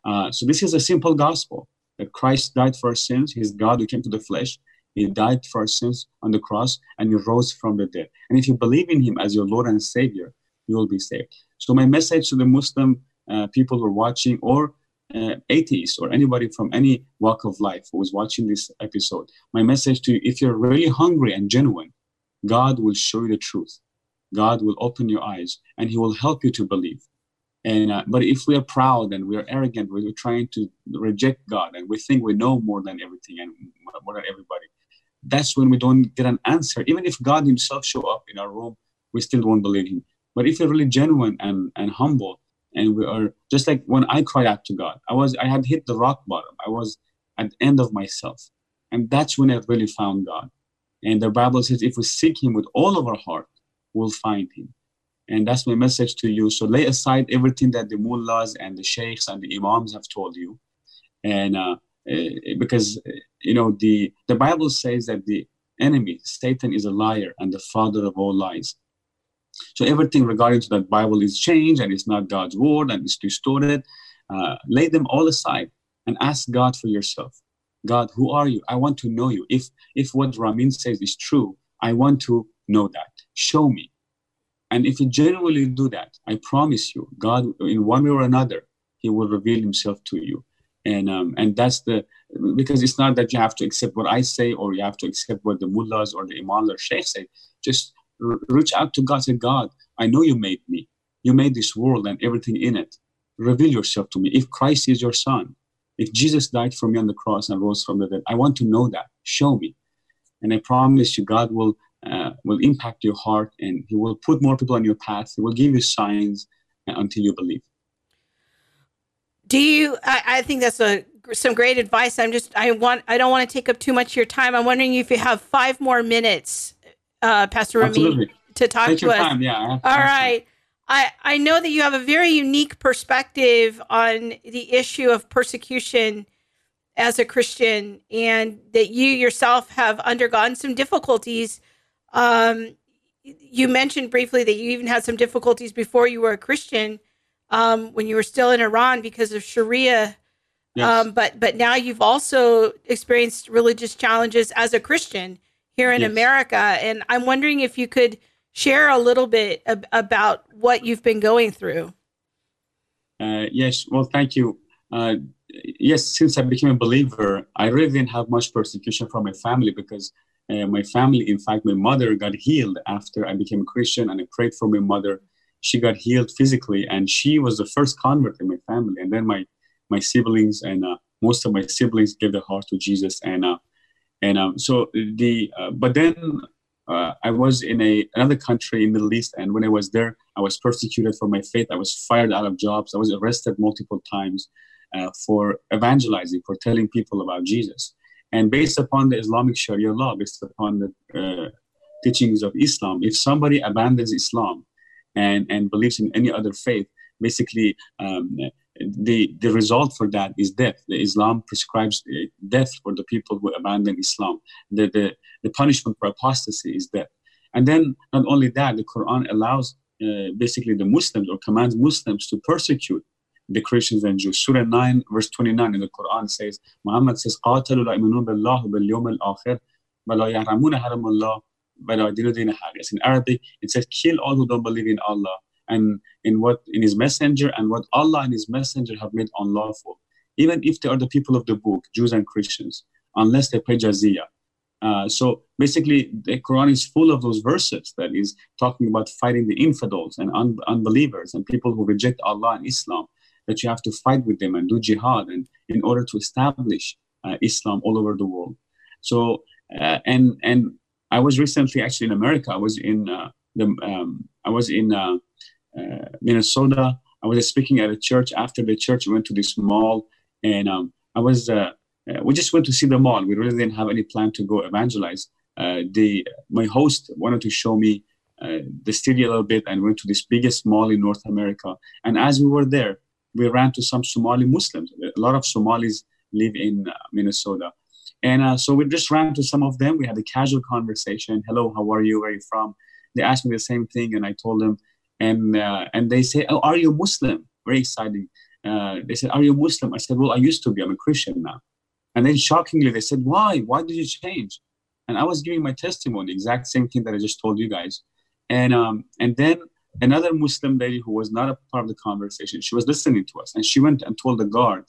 Uh, so this is a simple gospel, that Christ died for our sins. He is God who came to the flesh. He died for our sins on the cross, and he rose from the dead. And if you believe in him as your Lord and Savior, you will be saved. So my message to the Muslim uh, people who are watching, or uh, atheists, or anybody from any walk of life who is watching this episode, my message to you, if you're really hungry and genuine, God will show you the truth. God will open your eyes, and he will help you to believe. And uh, but if we are proud and we are arrogant, we're trying to reject God, and we think we know more than everything and more than everybody, that's when we don't get an answer. Even if God himself show up in our room, we still won't believe him. But if you're really genuine and, and humble, and we are just like when I cried out to God, I was I had hit the rock bottom. I was at the end of myself. And that's when I really found God. And the Bible says, if we seek him with all of our heart, we'll find him. And that's my message to you. So lay aside everything that the mullahs and the sheikhs and the imams have told you. And uh, because, you know, the, the Bible says that the enemy, Satan, is a liar and the father of all lies. So everything regarding to that Bible is changed, and it's not God's word, and it's distorted. Uh, lay them all aside and ask God for yourself. God, who are you? I want to know you. If if what Ramin says is true, I want to know that. Show me. And if you genuinely do that, I promise you, God, in one way or another, he will reveal himself to you. And um, and that's the, because it's not that you have to accept what I say, or you have to accept what the mullahs or the imams or sheikhs say. Just reach out to God. Say, God, I know you made me. You made this world and everything in it. Reveal yourself to me. If Christ is your son, if Jesus died for me on the cross and rose from the dead, I want to know that. Show me. And I promise you, God will uh, will impact your heart, and he will put more people on your path. He will give you signs until you believe. Do you, I, I think that's a, some great advice. I'm just, I want, I don't want to take up too much of your time. I'm wondering if you have five more minutes Uh, Pastor Ramin, to talk Take to us. Time. Yeah, All right. I, I know that you have a very unique perspective on the issue of persecution as a Christian, and that you yourself have undergone some difficulties. Um, you mentioned briefly that you even had some difficulties before you were a Christian, um, when you were still in Iran because of Sharia. Yes. Um, but, but now you've also experienced religious challenges as a Christian here in yes. America. And I'm wondering if you could share a little bit ab- about what you've been going through. Uh, yes, well, thank you. Uh, yes, since I became a believer, I really didn't have much persecution from my family, because uh, my family, in fact, my mother got healed after I became a Christian, and I prayed for my mother. She got healed physically, and she was the first convert in my family. And then my my siblings, and uh, most of my siblings gave their heart to Jesus. And uh, and um, so the uh, but then uh, I was in a another country in the Middle East, and when I was there, I was persecuted for my faith. I was fired out of jobs. I was arrested multiple times uh, for evangelizing, for telling people about Jesus. And based upon the Islamic Sharia law, based upon the uh, teachings of Islam, if somebody abandons Islam and, and believes in any other faith, basically um, the, the result for that is death. The Islam prescribes death for the people who abandon Islam. The, the, the punishment for apostasy is death. And then not only that, the Quran allows uh, basically the Muslims, or commands Muslims, to persecute the Christians and Jews. Surah nine, verse twenty-nine in the Quran says, Muhammad says, قَاتَلُوا لَا إِمَنُوا بِاللَّهُ بِالْيَوْمِ الْآخِرِ وَلَا يَحْرَمُونَ حَرَمَ اللَّهِ وَلَا يَدِينُوا دِينَ حَقٍّ. In Arabic, it says, kill all who don't believe in Allah and in what in His Messenger and what Allah and His Messenger have made unlawful, even if they are the people of the book, Jews and Christians, unless they pay jizya. Uh, so basically, the Quran is full of those verses that is talking about fighting the infidels and un unbelievers and people who reject Allah and Islam, that you have to fight with them and do jihad and in order to establish uh, Islam all over the world. So, uh, and and I was recently actually in America. I was in uh, the um, I was in uh, uh, Minnesota. I was speaking at a church. After the church, we went to this mall, and um, I was uh, uh, we just went to see the mall. We really didn't have any plan to go evangelize. Uh, the my host wanted to show me uh, the city a little bit, and went to this biggest mall in North America. And as we were there, we ran to some Somali Muslims. A lot of Somalis live in uh, Minnesota. And uh, so we just ran to some of them. We had a casual conversation. Hello, how are you? Where are you from? They asked me the same thing, and I told them. And uh, and they say, oh, are you Muslim? Very exciting. Uh, they said, are you Muslim? I said, well, I used to be. I'm a Christian now. And then shockingly, they said, why? Why did you change? And I was giving my testimony, exact same thing that I just told you guys. And um, and then another Muslim lady who was not a part of the conversation, she was listening to us, and she went and told the guard.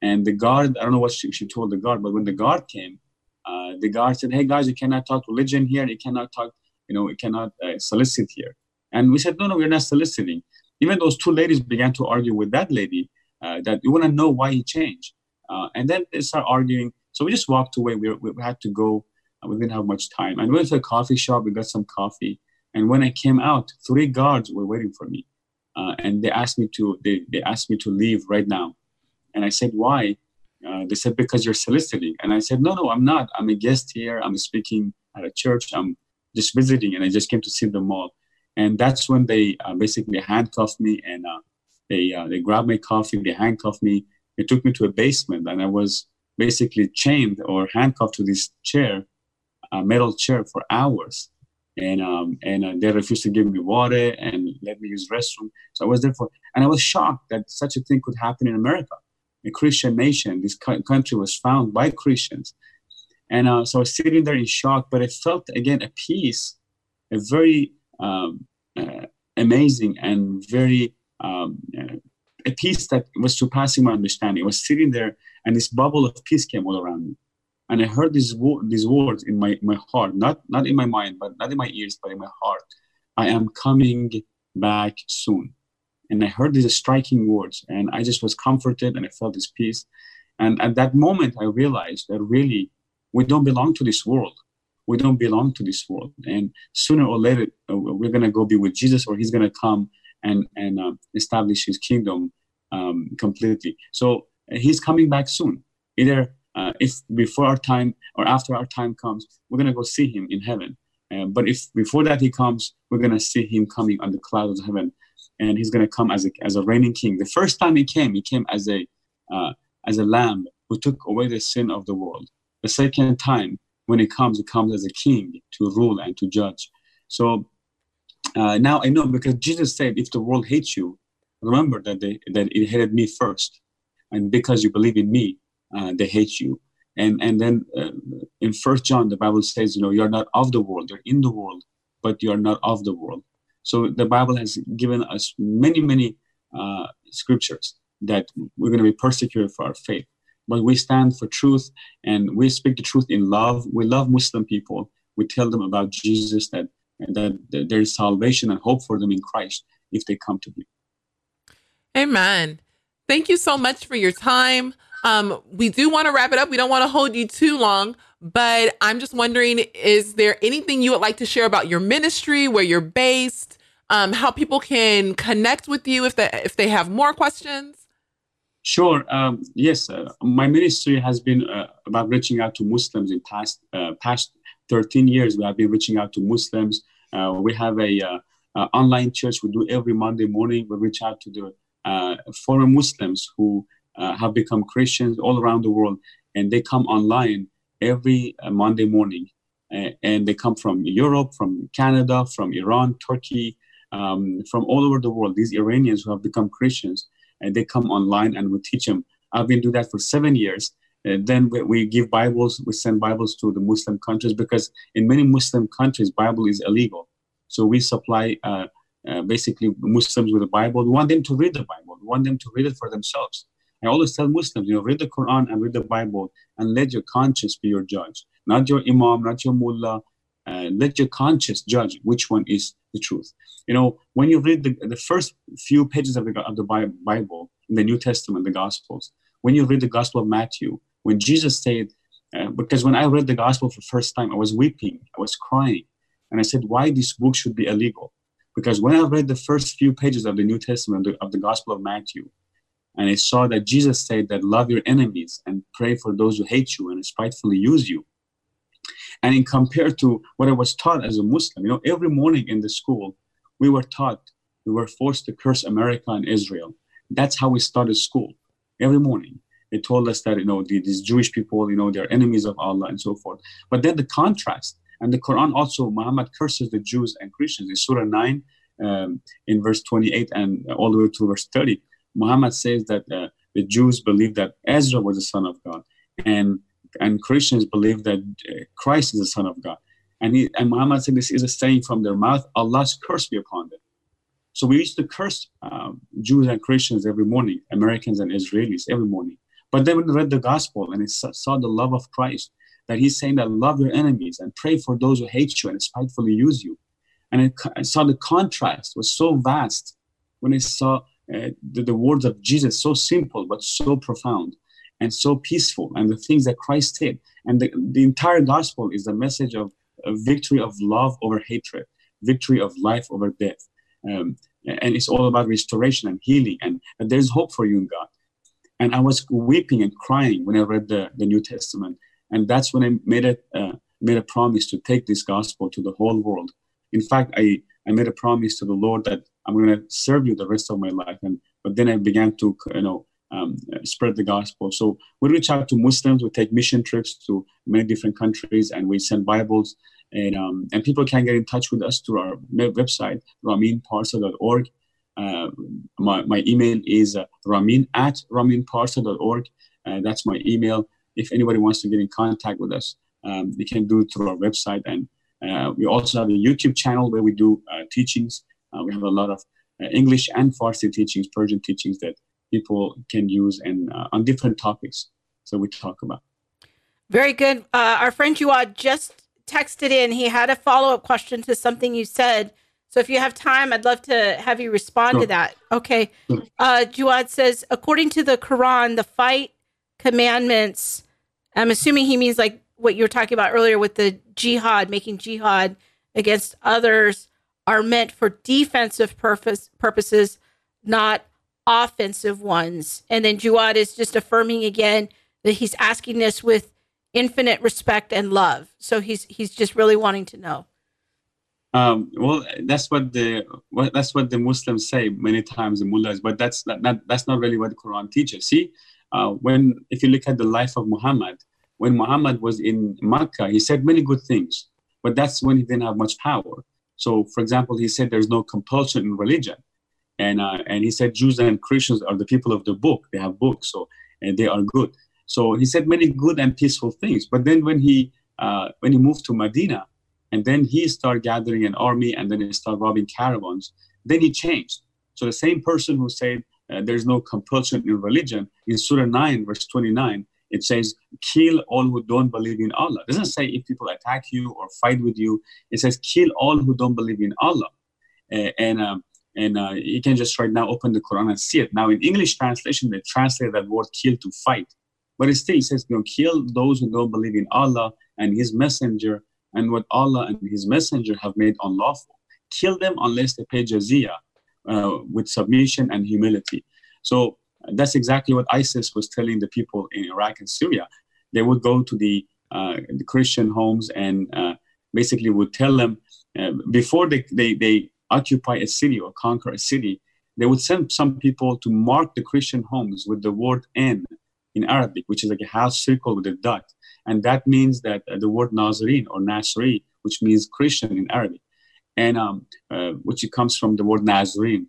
And the guard, I don't know what she, she told the guard, but when the guard came, uh, the guard said, hey guys, you cannot talk religion here, you cannot talk, you know, you cannot uh, solicit here. And we said, no, no, we're not soliciting. Even those two ladies began to argue with that lady uh, that we want to know why he changed. Uh, and then they started arguing. So we just walked away. We, we had to go. We didn't have much time. And we went to a coffee shop, we got some coffee. And when I came out, three guards were waiting for me, uh, and they asked me to they, they asked me to leave right now. And I said, why? Uh, they said, because you're soliciting. And I said, no, no, I'm not. I'm a guest here. I'm speaking at a church. I'm just visiting, and I just came to see the mall. And that's when they uh, basically handcuffed me, and uh, they uh, they grabbed my coffee, they handcuffed me, they took me to a basement, and I was basically chained or handcuffed to this chair, a metal chair, for hours. And um, and uh, they refused to give me water and let me use restroom. So I was there for, and I was shocked that such a thing could happen in America, a Christian nation. This country was found by Christians, and uh, so I was sitting there in shock. But I felt again a peace, a very um, uh, amazing and very um, uh, a peace that was surpassing my understanding. I was sitting there, and this bubble of peace came all around me. And I heard these, wo these words in my, my heart, not, not in my mind, but not in my ears, but in my heart. I am coming back soon. And I heard these striking words, and I just was comforted, and I felt this peace. And at that moment, I realized that really, we don't belong to this world. We don't belong to this world. And sooner or later, uh, we're going to go be with Jesus, or He's going to come and, and uh, establish His kingdom um, completely. So uh, He's coming back soon. Either Uh, if before our time or after our time comes, we're going to go see Him in heaven. Uh, but if before that He comes, we're going to see Him coming on the clouds of heaven. And He's going to come as a, as a reigning king. The first time He came, He came as a, uh, as a lamb who took away the sin of the world. The second time when He comes, He comes as a king to rule and to judge. So uh, now I know, because Jesus said, if the world hates you, remember that, they, that it hated Me first. And because you believe in Me, Uh, they hate you. And and then uh, in First John, the Bible says, you know, you're not of the world, you're in the world, but you're not of the world. So the Bible has given us many, many uh, scriptures that we're going to be persecuted for our faith. But we stand for truth, and we speak the truth in love. We love Muslim people. We tell them about Jesus, that, that, that there is salvation and hope for them in Christ if they come to Him. Amen. thank you so much for your time. Um, we do want to wrap it up. We don't want to hold you too long, but I'm just wondering, is there anything you would like to share about your ministry, where you're based, um, how people can connect with you if they, if they have more questions? Sure. Um, yes. Uh, my ministry has been uh, about reaching out to Muslims in past uh, past thirteen years. We have been reaching out to Muslims. Uh, we have a uh, uh, online church we do every Monday morning. We reach out to the uh, foreign Muslims who uh, have become Christians all around the world, and they come online every uh, Monday morning. Uh, and they come from Europe, from Canada, from Iran, Turkey, um, from all over the world. These Iranians who have become Christians. And they come online and we teach them. I've been doing that for seven years. And then we, we give Bibles, we send Bibles to the Muslim countries, because in many Muslim countries, Bible is illegal. So we supply uh, uh, basically Muslims with a Bible. We want them to read the Bible. We want them to read it for themselves. I always tell Muslims, you know, read the Quran and read the Bible and let your conscience be your judge. Not your imam, not your mullah. Uh, let your conscience judge which one is the truth. You know, when you read the, the first few pages of the, of the Bible, in the New Testament, the Gospels, when you read the Gospel of Matthew, when Jesus said, uh, because when I read the Gospel for the first time, I was weeping, I was crying. And I said, why this book should be illegal? Because when I read the first few pages of the New Testament, the, of the Gospel of Matthew, and I saw that Jesus said that love your enemies and pray for those who hate you and spitefully use you. And in compared to what I was taught as a Muslim, you know, every morning in the school, we were taught, we were forced to curse America and Israel. That's how we started school. Every morning, they told us that, you know, the, these Jewish people, you know, they're enemies of Allah and so forth. But then the contrast, and the Quran also, Muhammad curses the Jews and Christians. In Surah nine, um, in verse twenty-eight and all the way to verse thirty, Muhammad says that uh, the Jews believe that Ezra was the son of God. And And Christians believe that Christ is the Son of God. And, he, and Muhammad said, this is a saying from their mouth, Allah's curse be upon them. So we used to curse uh, Jews and Christians every morning, Americans and Israelis every morning. But then when I read the gospel and I saw the love of Christ, that he's saying that love your enemies and pray for those who hate you and spitefully use you. And I, I saw the contrast was so vast when I saw uh, the, the words of Jesus, so simple but so profound. And so peaceful, and the things that Christ did. And the, the entire gospel is the message of uh, victory of love over hatred, victory of life over death. Um, and it's all about restoration and healing, and, and there's hope for you in God. And I was weeping and crying when I read the, the New Testament. And that's when I made a, uh, made a promise to take this gospel to the whole world. In fact, I, I made a promise to the Lord that I'm going to serve you the rest of my life. And but then I began to, you know, Um, spread the gospel. So we reach out to Muslims, we take mission trips to many different countries, and we send Bibles, and um, and people can get in touch with us through our website, ramin parsa dot org. Uh, my, my email is uh, ramin at ramin parsa dot org. Uh, that's my email. If anybody wants to get in contact with us, um, they can do it through our website. And uh, we also have a YouTube channel where we do uh, teachings. Uh, we have a lot of uh, English and Farsi teachings, Persian teachings that people can use, and uh, on different topics. So we talk about. Very good. Uh, our friend Jawad just texted in. He had a follow-up question to something you said. So if you have time, I'd love to have you respond sure. to that. Okay. Sure. Uh, Jawad says, according to the Quran, the five commandments, I'm assuming he means like what you were talking about earlier with the jihad, making jihad against others, are meant for defensive purpose, purposes, not offensive ones. And then Jawad is just affirming again that he's asking this with infinite respect and love. So he's he's just really wanting to know. Um, well, that's what the well, that's what the Muslims say many times, the mullahs, but that's not, not that's not really what the Quran teaches. See, uh, when if you look at the life of Muhammad, when Muhammad was in Mecca, he said many good things, but that's when he didn't have much power. So, for example, he said there's no compulsion in religion. And, uh, and he said, Jews and Christians are the people of the book. They have books, so and they are good. So he said many good and peaceful things. But then when he uh, when he moved to Medina, and then he started gathering an army, and then he started robbing caravans, then he changed. So the same person who said uh, there's no compulsion in religion, in Surah nine, verse twenty-nine, it says, kill all who don't believe in Allah. It doesn't say if people attack you or fight with you. It says, kill all who don't believe in Allah. Uh, and... Um, And uh, you can just right now open the Quran and see it. Now, in English translation, they translate that word kill to fight. But it still says, you know, kill those who don't believe in Allah and His Messenger and what Allah and His Messenger have made unlawful. Kill them unless they pay jizya uh, with submission and humility. So that's exactly what ISIS was telling the people in Iraq and Syria. They would go to the, uh, the Christian homes and uh, basically would tell them, uh, before they, they, they occupy a city or conquer a city, they would send some people to mark the Christian homes with the word N in Arabic, which is like a half circle with a dot. And that means that uh, the word Nazarene or Nasri, which means Christian in Arabic, and um, uh, which it comes from the word Nazarene.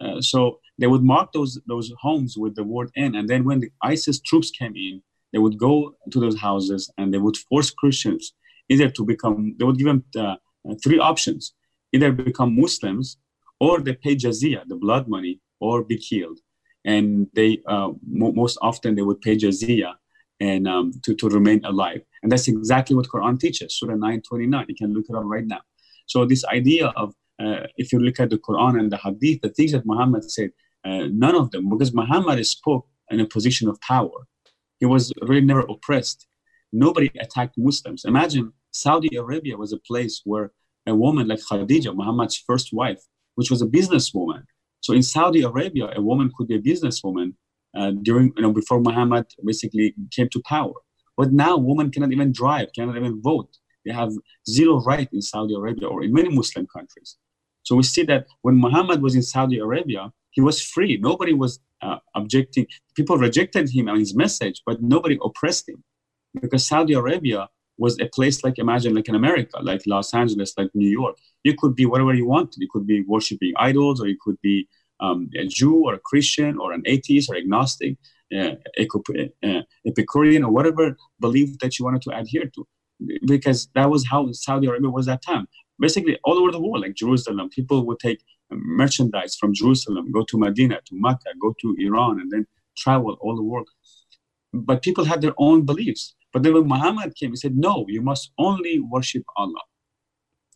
Uh, so they would mark those, those homes with the word N. And then when the ISIS troops came in, they would go to those houses and they would force Christians either to become, they would give them uh, three options. Either become Muslims, or they pay jizya, the blood money, or be killed. And they uh, mo most often they would pay jizya and um, to, to remain alive. And that's exactly what Quran teaches, Surah nine twenty-nine. You can look it up right now. So this idea of, uh, if you look at the Quran and the Hadith, the things that Muhammad said, uh, none of them, because Muhammad spoke in a position of power. He was really never oppressed. Nobody attacked Muslims. Imagine Saudi Arabia was a place where a woman like Khadija, Muhammad's first wife, which was a businesswoman. So in Saudi Arabia, a woman could be a businesswoman uh, during, you know, before Muhammad basically came to power. But now women cannot even drive, cannot even vote. They have zero right in Saudi Arabia or in many Muslim countries. So we see that when Muhammad was in Saudi Arabia, he was free. Nobody was uh, objecting. People rejected him and his message, but nobody oppressed him, because Saudi Arabia was a place like, imagine, like in America, like Los Angeles, like New York. You could be whatever you want. You could be worshiping idols, or you could be um, a Jew or a Christian or an atheist or agnostic, uh, Epicurean, or whatever belief that you wanted to adhere to, because that was how Saudi Arabia was at that time. Basically, all over the world, like Jerusalem, people would take merchandise from Jerusalem, go to Medina, to Mecca, go to Iran, and then travel all the world. But people had their own beliefs. But then when Muhammad came, he said, no, you must only worship Allah.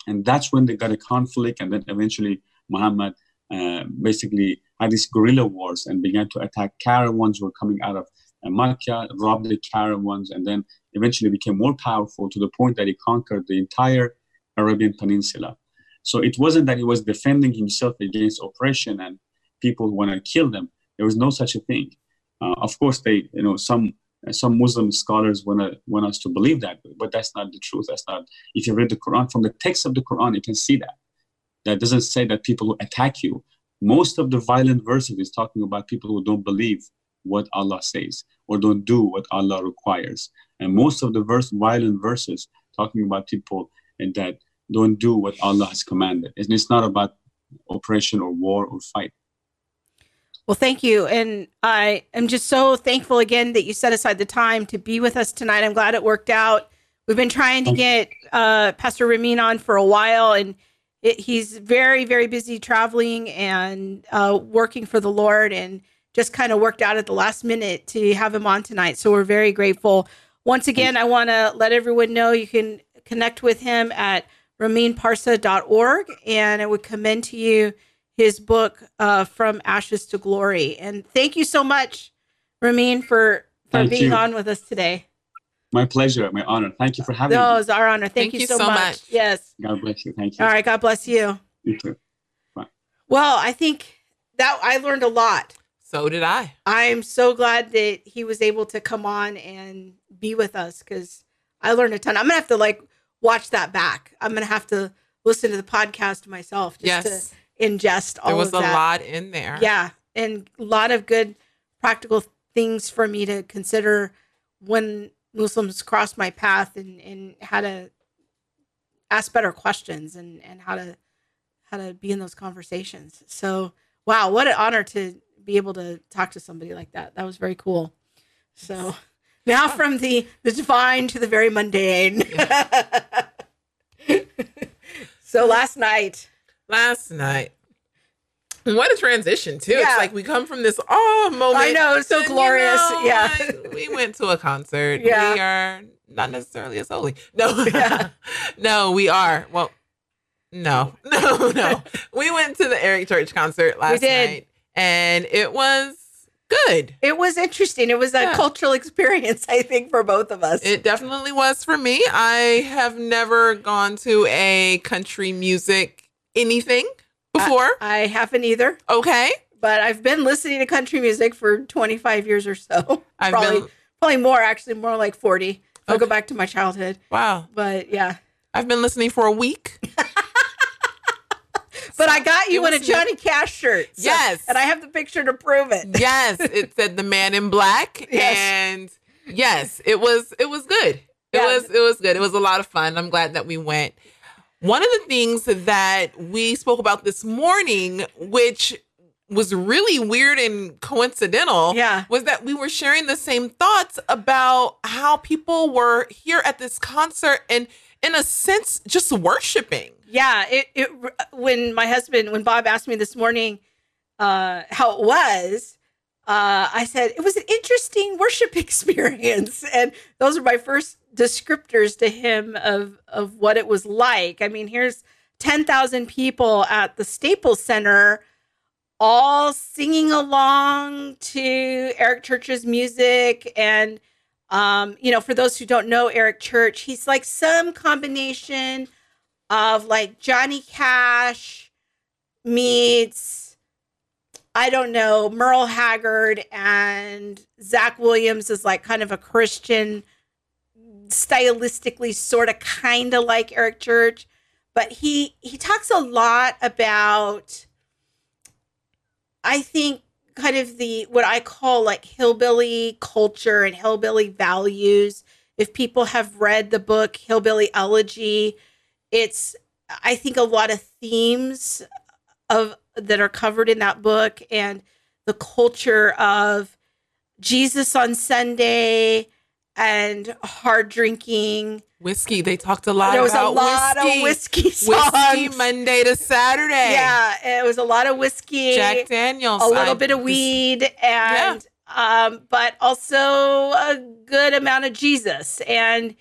And that's when they got a conflict. And then eventually Muhammad uh, basically had these guerrilla wars and began to attack caravans who were coming out of Mecca, robbed the caravans, and then eventually became more powerful to the point that he conquered the entire Arabian Peninsula. So it wasn't that he was defending himself against oppression and people want to kill them. There was no such a thing. Uh, of course, they, you know, some... Some Muslim scholars wanna, want us to believe that, but that's not the truth. That's not. If you read the Quran, from the text of the Quran, you can see that. That doesn't say that people who attack you. Most of the violent verses is talking about people who don't believe what Allah says or don't do what Allah requires. And most of the verse, violent verses talking about people and that don't do what Allah has commanded. And it's not about oppression or war or fight. Well, thank you. And I am just so thankful again that you set aside the time to be with us tonight. I'm glad it worked out. We've been trying to get uh, Pastor Ramin on for a while, and it, he's very, very busy traveling and uh, working for the Lord, and just kind of worked out at the last minute to have him on tonight. So we're very grateful. Once again, I want to let everyone know you can connect with him at ramin parsa dot org, and I would commend to you his book, uh, From Ashes to Glory. And thank you so much, Ramin, for, for being you. on with us today. My pleasure, my honor. Thank you for having no, me. No, it's our honor. Thank, thank you, you so, so much. much. Yes. God bless you. Thank you. All right. God bless you. You too. Bye. Well, I think that I learned a lot. So did I. I'm so glad that he was able to come on and be with us, because I learned a ton. I'm going to have to like watch that back. I'm going to have to listen to the podcast myself. Just yes. To, ingest all of that. There was a lot in there. Yeah. And a lot of good practical things for me to consider when Muslims crossed my path, and, and how to ask better questions, and, and how to how to be in those conversations. So wow, what an honor to be able to talk to somebody like that. That was very cool. So now from the, the divine to the very mundane. Yeah. So last night. Last night. What a transition, too. Yeah. It's like we come from this oh moment. I know, it's so and, glorious. You know, yeah. Like, we went to a concert. Yeah. We are not necessarily as holy. No. Yeah. No, we are. Well, No, no, no. We went to the Eric Church concert last night, and it was good. It was interesting. It was a yeah. cultural experience, I think, for both of us. It definitely was for me. I have never gone to a country music anything before. I, I haven't either. Okay. But I've been listening to country music for twenty-five years or so. I've probably, been... probably more, actually, more like forty. Okay. I'll go back to my childhood. Wow. But yeah. I've been listening for a week. But I got you in a Johnny Cash shirt. So, yes. And I have the picture to prove it. Yes. It said the man in black. Yes. And yes, it was it was good. It yeah. was it was good. It was a lot of fun. I'm glad that we went. One of the things that we spoke about this morning, which was really weird and coincidental, yeah. was that we were sharing the same thoughts about how people were here at this concert and, in a sense, just worshiping. Yeah, it, it when my husband, when Bob asked me this morning uh, how it was, uh, I said, it was an interesting worship experience. And those are my first descriptors to him of, of what it was like. I mean, here's ten thousand people at the Staples Center, all singing along to Eric Church's music. And, um, you know, for those who don't know Eric Church, he's like some combination of like Johnny Cash meets, I don't know, Merle Haggard, and Zach Williams is like kind of a Christian, stylistically sort of kind of like Eric Church. But he, he talks a lot about, I think, kind of the, what I call like hillbilly culture and hillbilly values. If people have read the book Hillbilly Elegy, it's, I think, a lot of themes of that are covered in that book, and the culture of Jesus on Sunday and hard drinking. Whiskey. They talked a lot about whiskey. There was a lot whiskey. of whiskey songs. Whiskey Monday to Saturday. Yeah, it was a lot of whiskey. Jack Daniels. A little I, bit of weed, and yeah. um, but also a good amount of Jesus, and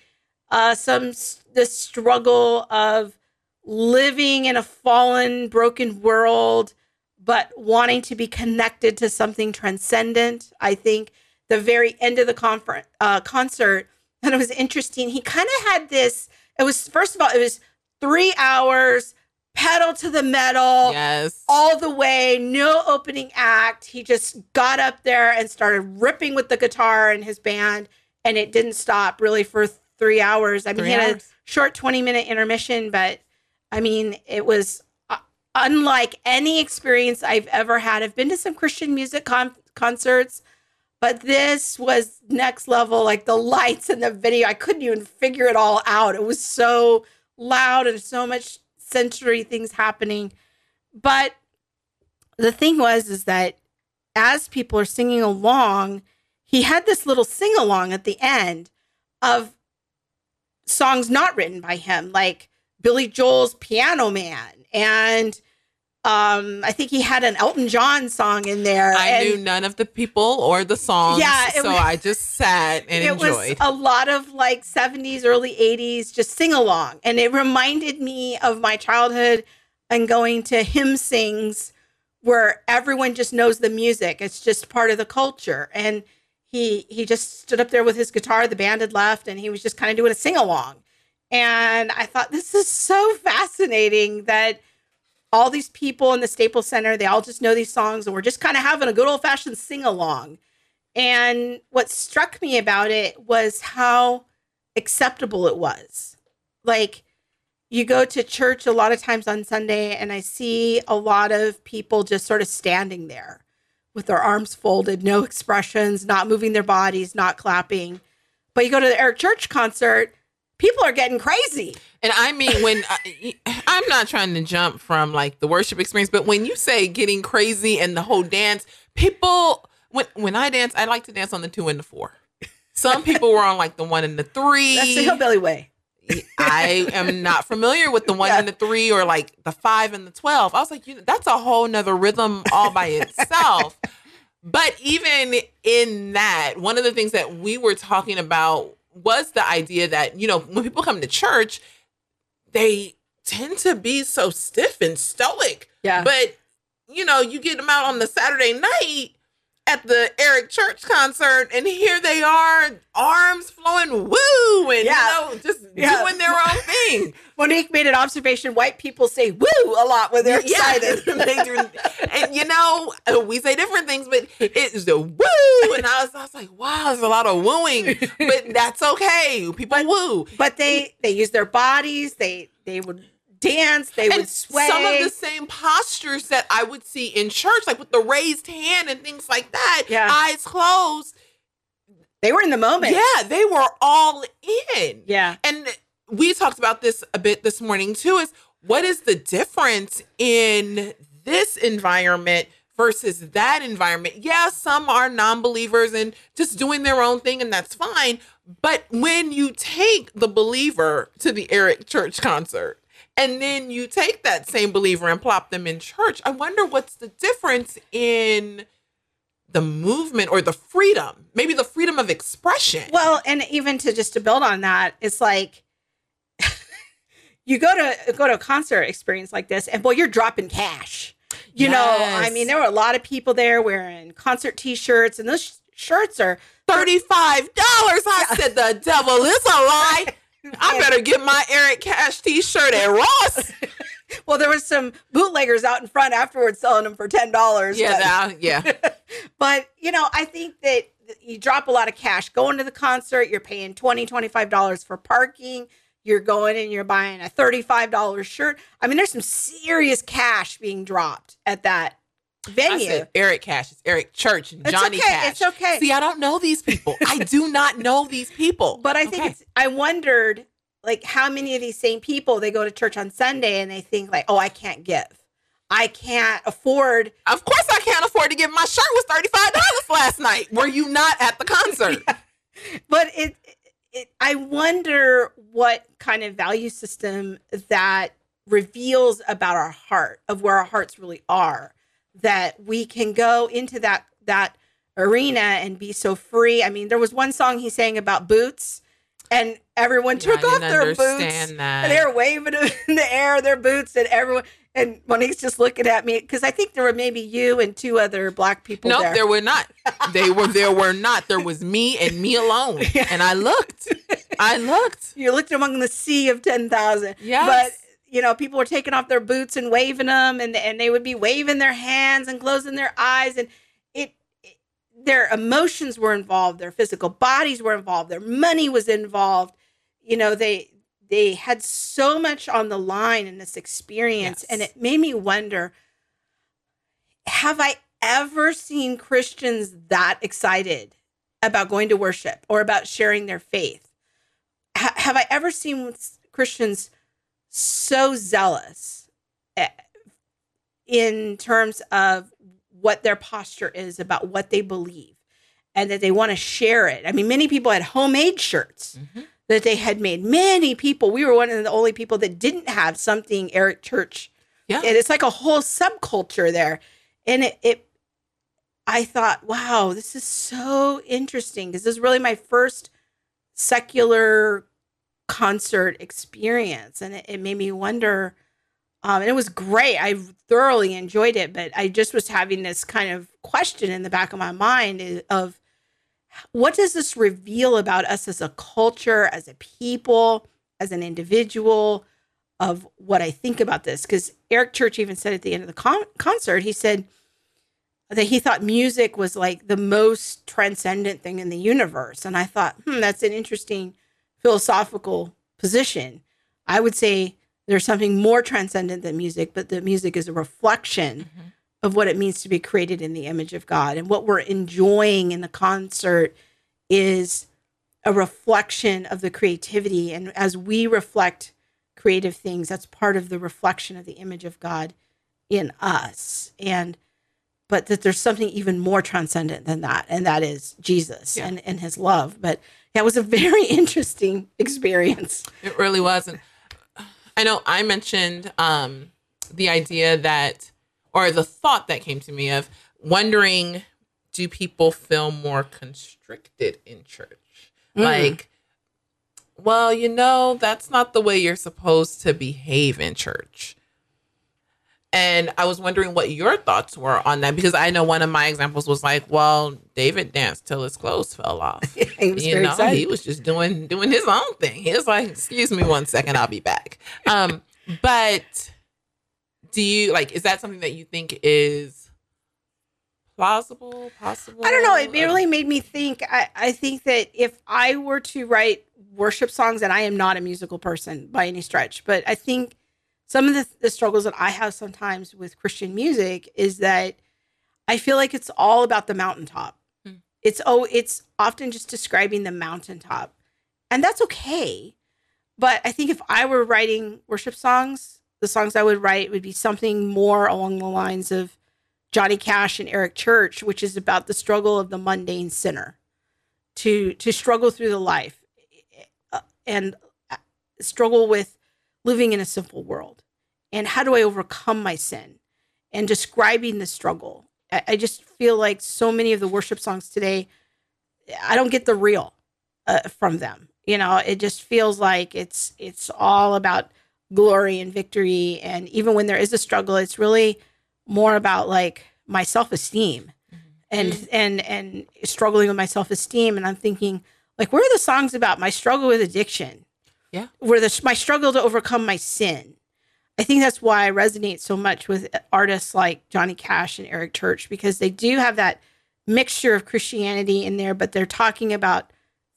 uh, some the struggle of living in a fallen, broken world, but wanting to be connected to something transcendent. I think the very end of the conference, uh, concert, and it was interesting. He kind of had this, it was, first of all, it was three hours, pedal to the metal, yes, all the way, no opening act. He just got up there and started ripping with the guitar and his band, and it didn't stop really for three hours. I mean, three he had hours. a short twenty minute intermission, but I mean, it was uh, unlike any experience I've ever had. I've been to some Christian music con- concerts, but this was next level, like the lights and the video. I couldn't even figure it all out. It was so loud and so much sensory things happening. But the thing was, is that as people are singing along, he had this little sing-along at the end of songs not written by him, like Billy Joel's Piano Man, and um I think he had an Elton John song in there. I and, knew none of the people or the songs, yeah, so was, I just sat and it enjoyed. It was a lot of like seventies, early eighties, just sing along, and it reminded me of my childhood and going to hymn sings where everyone just knows the music. It's just part of the culture. And He he just stood up there with his guitar. The band had left, and he was just kind of doing a sing-along. And I thought, this is so fascinating that all these people in the Staples Center, they all just know these songs, and we're just kind of having a good old-fashioned sing-along. And what struck me about it was how acceptable it was. Like, you go to church a lot of times on Sunday, and I see a lot of people just sort of standing there with their arms folded, no expressions, not moving their bodies, not clapping. But you go to the Eric Church concert, people are getting crazy. And I mean, when I, I'm not trying to jump from like the worship experience, but when you say getting crazy and the whole dance, people, when, when I dance, I like to dance on the two and the four. Some people were on like the one and the three. That's the hillbilly way. I am not familiar with the one yeah. and the three, or like the five and the twelve. I was like, you know, that's a whole nother rhythm all by itself. But even in that, one of the things that we were talking about was the idea that, you know, when people come to church, they tend to be so stiff and stoic. Yeah. But, you know, you get them out on the Saturday night at the Eric Church concert, and here they are, arms flowing, woo, and, yeah. you know, just yeah. doing their own thing. Monique made an observation. White people say woo a lot when they're excited. Yeah. they do. And, you know, we say different things, but it's the woo. And I was, I was like, wow, there's a lot of wooing, but that's okay. People but, woo. But they, they use their bodies. They, they would... dance, they and would sway. Some of the same postures that I would see in church, like with the raised hand and things like that, yeah. eyes closed. They were in the moment. Yeah, they were all in. Yeah. And we talked about this a bit this morning too, is what is the difference in this environment versus that environment? Yeah, some are non-believers and just doing their own thing, and that's fine. But when you take the believer to the Eric Church concert, and then you take that same believer and plop them in church, I wonder what's the difference in the movement or the freedom, maybe the freedom of expression. Well, and even to just to build on that, it's like you go to go to a concert experience like this and boy, you're dropping cash. You yes. know, I mean, there were a lot of people there wearing concert T-shirts, and those sh- shirts are thirty-five dollars. I said, the devil is a lie. I better get my Eric Cash T-shirt at Ross. Well, there was some bootleggers out in front afterwards selling them for ten dollars. Yeah, but, no, yeah. But, you know, I think that you drop a lot of cash. Going to the concert, you're paying twenty dollars, twenty-five dollars for parking. You're going and you're buying a thirty-five dollars shirt. I mean, there's some serious cash being dropped at that venue. I said Eric Cash. It's Eric Church and Johnny okay, Cash. It's okay. See, I don't know these people. I do not know these people. But I think okay. it's, I wondered, like, how many of these same people, they go to church on Sunday and they think, like, oh, I can't give. I can't afford. Of course I can't afford to give. My shirt was thirty-five dollars last night. Were you not at the concert? Yeah. But it, it, I wonder what kind of value system that reveals about our heart, of where our hearts really are. That we can go into that that arena and be so free. I mean, there was one song he sang about boots, and everyone yeah, took off their boots. That. And they were waving in the air their boots, and everyone. And Monique's just looking at me because I think there were maybe you and two other black people. No, there, there were not. They were there were not. There was me and me alone. Yeah. And I looked. I looked. You looked among the sea of ten thousand. Yes. But you know, people were taking off their boots and waving them, and and they would be waving their hands and closing their eyes, and it, it their emotions were involved, their physical bodies were involved, their money was involved. You know, they they had so much on the line in this experience, yes. and it made me wonder: have I ever seen Christians that excited about going to worship or about sharing their faith? H- have I ever seen Christians so zealous in terms of what their posture is about what they believe and that they want to share it? I mean, many people had homemade shirts mm-hmm. that they had made. Many people, we were one of the only people that didn't have something Eric Church. Yeah. And it's like a whole subculture there. And it, it I thought, wow, this is so interesting. This is really my first secular concert experience, and it, it made me wonder, um and it was great. I thoroughly enjoyed it, but I just was having this kind of question in the back of my mind of what does this reveal about us as a culture, as a people, as an individual, of what I think about this? Because Eric Church even said at the end of the con- concert, he said that he thought music was like the most transcendent thing in the universe, and I thought, hmm, that's an interesting philosophical position. I would say there's something more transcendent than music, but the music is a reflection mm-hmm. of what it means to be created in the image of God. And what we're enjoying in the concert is a reflection of the creativity. And as we reflect creative things, that's part of the reflection of the image of God in us. And but that there's something even more transcendent than that, and that is Jesus yeah. and, and his love. But that was a very interesting experience. It really was. And I know I mentioned um, the idea that, or the thought that came to me of wondering, do people feel more constricted in church? Mm. Like, well, you know, that's not the way you're supposed to behave in church. And I was wondering what your thoughts were on that, because I know one of my examples was like, well, David danced till his clothes fell off. He was, you know, excited. He was just doing doing his own thing. He was like, excuse me one second, I'll be back. Um, but do you, like, is that something that you think is plausible, possible? I don't know. It really made me think. I, I think that if I were to write worship songs, and I am not a musical person by any stretch, but I think some of the, the struggles that I have sometimes with Christian music is that I feel like it's all about the mountaintop. Mm. It's oh, it's often just describing the mountaintop, and that's okay. But I think if I were writing worship songs, the songs I would write would be something more along the lines of Johnny Cash and Eric Church, which is about the struggle of the mundane sinner to to struggle through the life and struggle with living in a simple world, and how do I overcome my sin, and describing the struggle. I, I just feel like so many of the worship songs today, I don't get the real uh, from them. You know, it just feels like it's, it's all about glory and victory. And even when there is a struggle, it's really more about like my self-esteem mm-hmm. and, and, and struggling with my self-esteem. And I'm thinking like, where are the songs about my struggle with addiction? Yeah, where the, my struggle to overcome my sin. I think that's why I resonate so much with artists like Johnny Cash and Eric Church, because they do have that mixture of Christianity in there, but they're talking about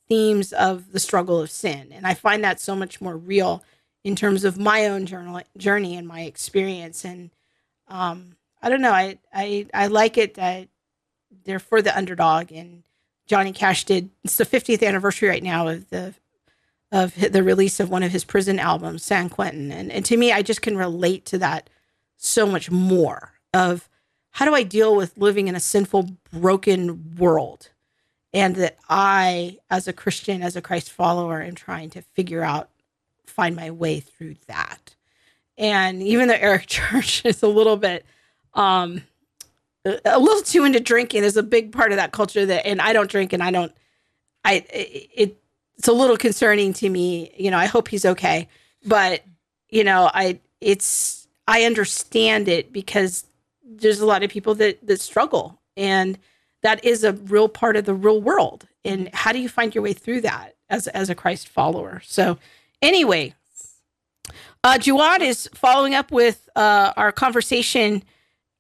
themes of the struggle of sin. And I find that so much more real in terms of my own journal, journey and my experience. And um, I don't know, I, I, I like it that they're for the underdog. And Johnny Cash did, it's the fiftieth anniversary right now of the of the release of one of his prison albums, San Quentin. And, and to me, I just can relate to that so much more of how do I deal with living in a sinful, broken world? And that I, as a Christian, as a Christ follower, am trying to figure out, find my way through that. And even though Eric Church is a little bit, um, a little too into drinking, there's a big part of that culture that, and I don't drink and I don't, I, it, it it's a little concerning to me. You know, I hope he's okay, but you know, I, it's, I understand it because there's a lot of people that, that struggle, and that is a real part of the real world. And how do you find your way through that as, as a Christ follower? So anyway, uh, Jawad is following up with, uh, our conversation,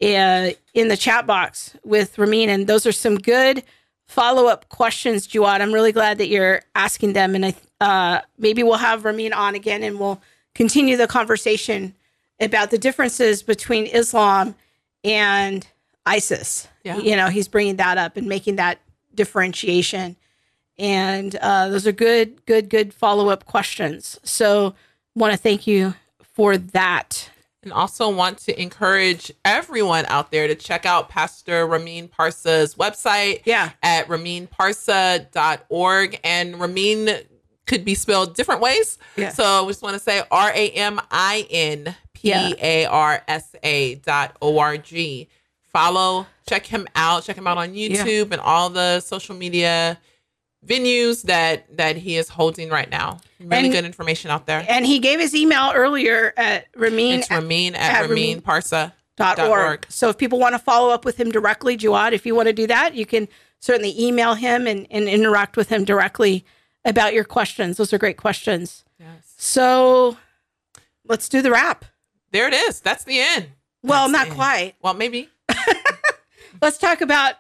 uh, in the chat box with Ramin. And those are some good follow-up questions, Jawad. I'm really glad that you're asking them. And I, uh, maybe we'll have Ramin on again and we'll continue the conversation about the differences between Islam and ISIS. Yeah. You know, he's bringing that up and making that differentiation. And uh, those are good, good, good follow-up questions. So want to thank you for that. And also want to encourage everyone out there to check out Pastor Ramin Parsa's website yeah. at ramin parsa dot org. And Ramin could be spelled different ways. Yeah. So we just want to say R A M I N P A R S A dot O R G. Follow, check him out. Check him out on YouTube yeah. and all the social media venues that that he is holding right now. Really and, good information out there. And he gave his email earlier at Ramin. It's Ramin at, at ramin parsa dot org. So if people want to follow up with him directly, Jawad, if you want to do that, you can certainly email him and, and interact with him directly about your questions. Those are great questions. Yes. So let's do the wrap. There it is. That's the end. Well, That's not end. quite. Well, maybe. Let's talk about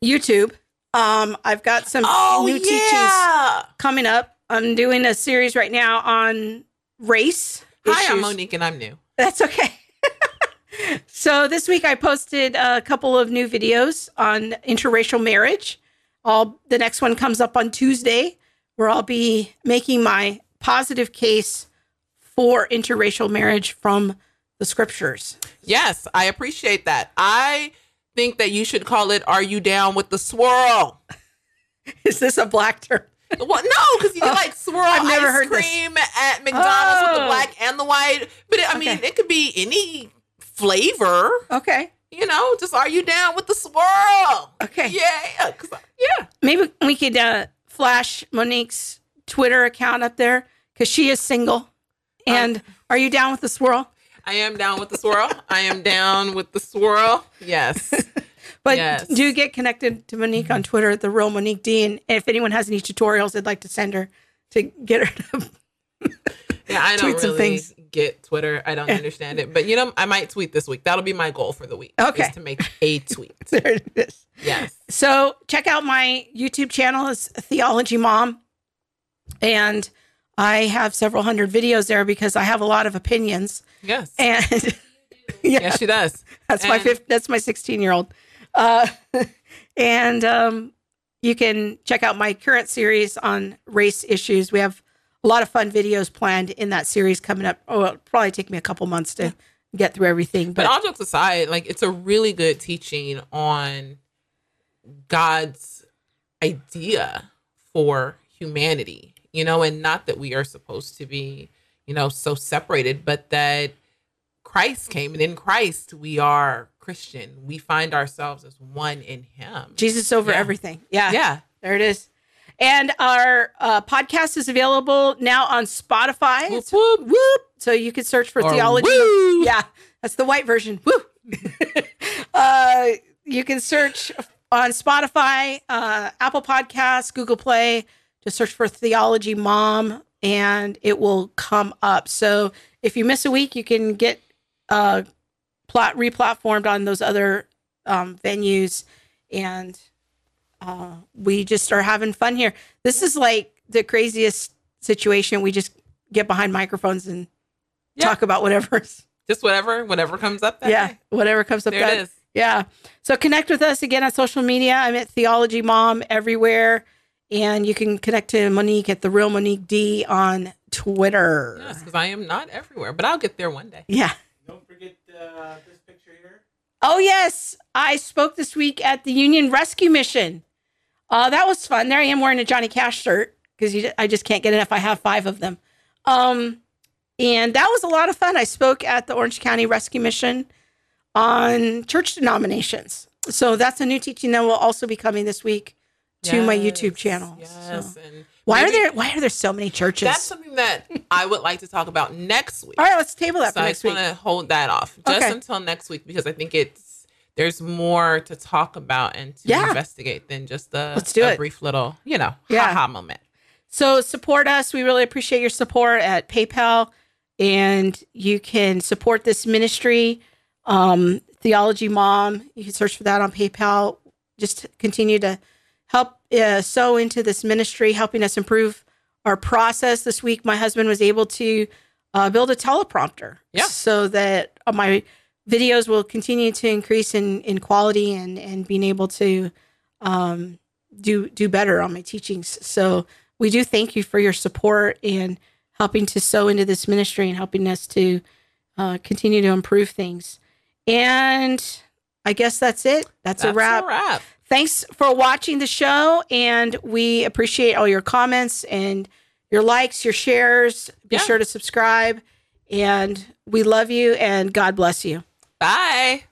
YouTube. Um, I've got some oh, new yeah. teachings coming up. I'm doing a series right now on race issues. Hi, I'm Monique and I'm new. That's okay. So this week I posted a couple of new videos on interracial marriage. All the next one comes up on Tuesday, where I'll be making my positive case for interracial marriage from the scriptures. Yes, I appreciate that. I think that you should call it, Are You Down with the Swirl? Is this a black term? Well, no, because you oh, like swirl I've never ice heard cream this. At McDonald's oh. with the black and the white. But it, I mean, okay. it could be any flavor. Okay. You know, just Are You Down with the Swirl? Okay. Yeah. Yeah. Maybe we could uh, flash Monique's Twitter account up there because she is single. And um, are you down with the swirl? I am down with the swirl. I am down with the swirl. Yes. But yes. Do get connected to Monique on Twitter, The Real Monique Dean. And if anyone has any tutorials they'd like to send her to get her to yeah, I don't tweet some really things. Get Twitter. I don't understand it. But, you know, I might tweet this week. That'll be my goal for the week. Okay. Is to make a tweet. There it is. Yes. So check out my YouTube channel. It's Theology Mom. And I have several hundred videos there because I have a lot of opinions. Yes. And yeah, yes, she does. That's and my fifth, that's my sixteen year old. Uh, and um, you can check out my current series on race issues. We have a lot of fun videos planned in that series coming up. Oh, it'll probably take me a couple months to get through everything. But, but all jokes aside, like it's a really good teaching on God's idea for humanity. You know, and not that we are supposed to be, you know, so separated, but that Christ came, and in Christ we are Christian. We find ourselves as one in Him. Jesus over yeah. everything. Yeah. Yeah. There it is. And our uh, podcast is available now on Spotify. Whoop, whoop, whoop. So you can search for or Theology. Woo. Yeah. That's the white version. Woo. uh, you can search on Spotify, uh, Apple Podcasts, Google Play. Just search for Theology Mom, and it will come up. So if you miss a week, you can get uh, plot replatformed on those other um, venues. And uh, we just are having fun here. This is like the craziest situation. We just get behind microphones and yeah. talk about whatever. Just whatever, whatever comes up. That yeah, day. Whatever comes up. There that, it is. Yeah. So connect with us again on social media. I'm at Theology Mom everywhere. And you can connect to Monique at The Real Monique D on Twitter. Yes, because I am not everywhere, but I'll get there one day. Yeah. Don't forget uh, this picture here. Oh, yes. I spoke this week at the Union Rescue Mission. Uh, that was fun. There I am wearing a Johnny Cash shirt because I just can't get enough. I have five of them. Um, and that was a lot of fun. I spoke at the Orange County Rescue Mission on church denominations. So that's a new teaching that will also be coming this week. To yes, my YouTube channel. Yes, so. And why maybe, are there why are there so many churches? That's something that I would like to talk about next week. All right, let's table that so for next week. I just want to hold that off just okay. until next week because I think it's there's more to talk about and to yeah. investigate than just a, let's do a it. brief little, you know, yeah. ha-ha moment. So support us. We really appreciate your support at PayPal, and you can support this ministry, um, Theology Mom. You can search for that on PayPal. Just continue to help uh, sow into this ministry, helping us improve our process. This week, my husband was able to uh, build a teleprompter yeah. so that uh, my videos will continue to increase in, in quality and, and being able to um, do do better on my teachings. So we do thank you for your support and helping to sow into this ministry and helping us to uh, continue to improve things. And I guess that's it. That's, that's a wrap. A wrap. Thanks for watching the show, and we appreciate all your comments and your likes, your shares. Be yeah. sure to subscribe, and we love you, and God bless you. Bye.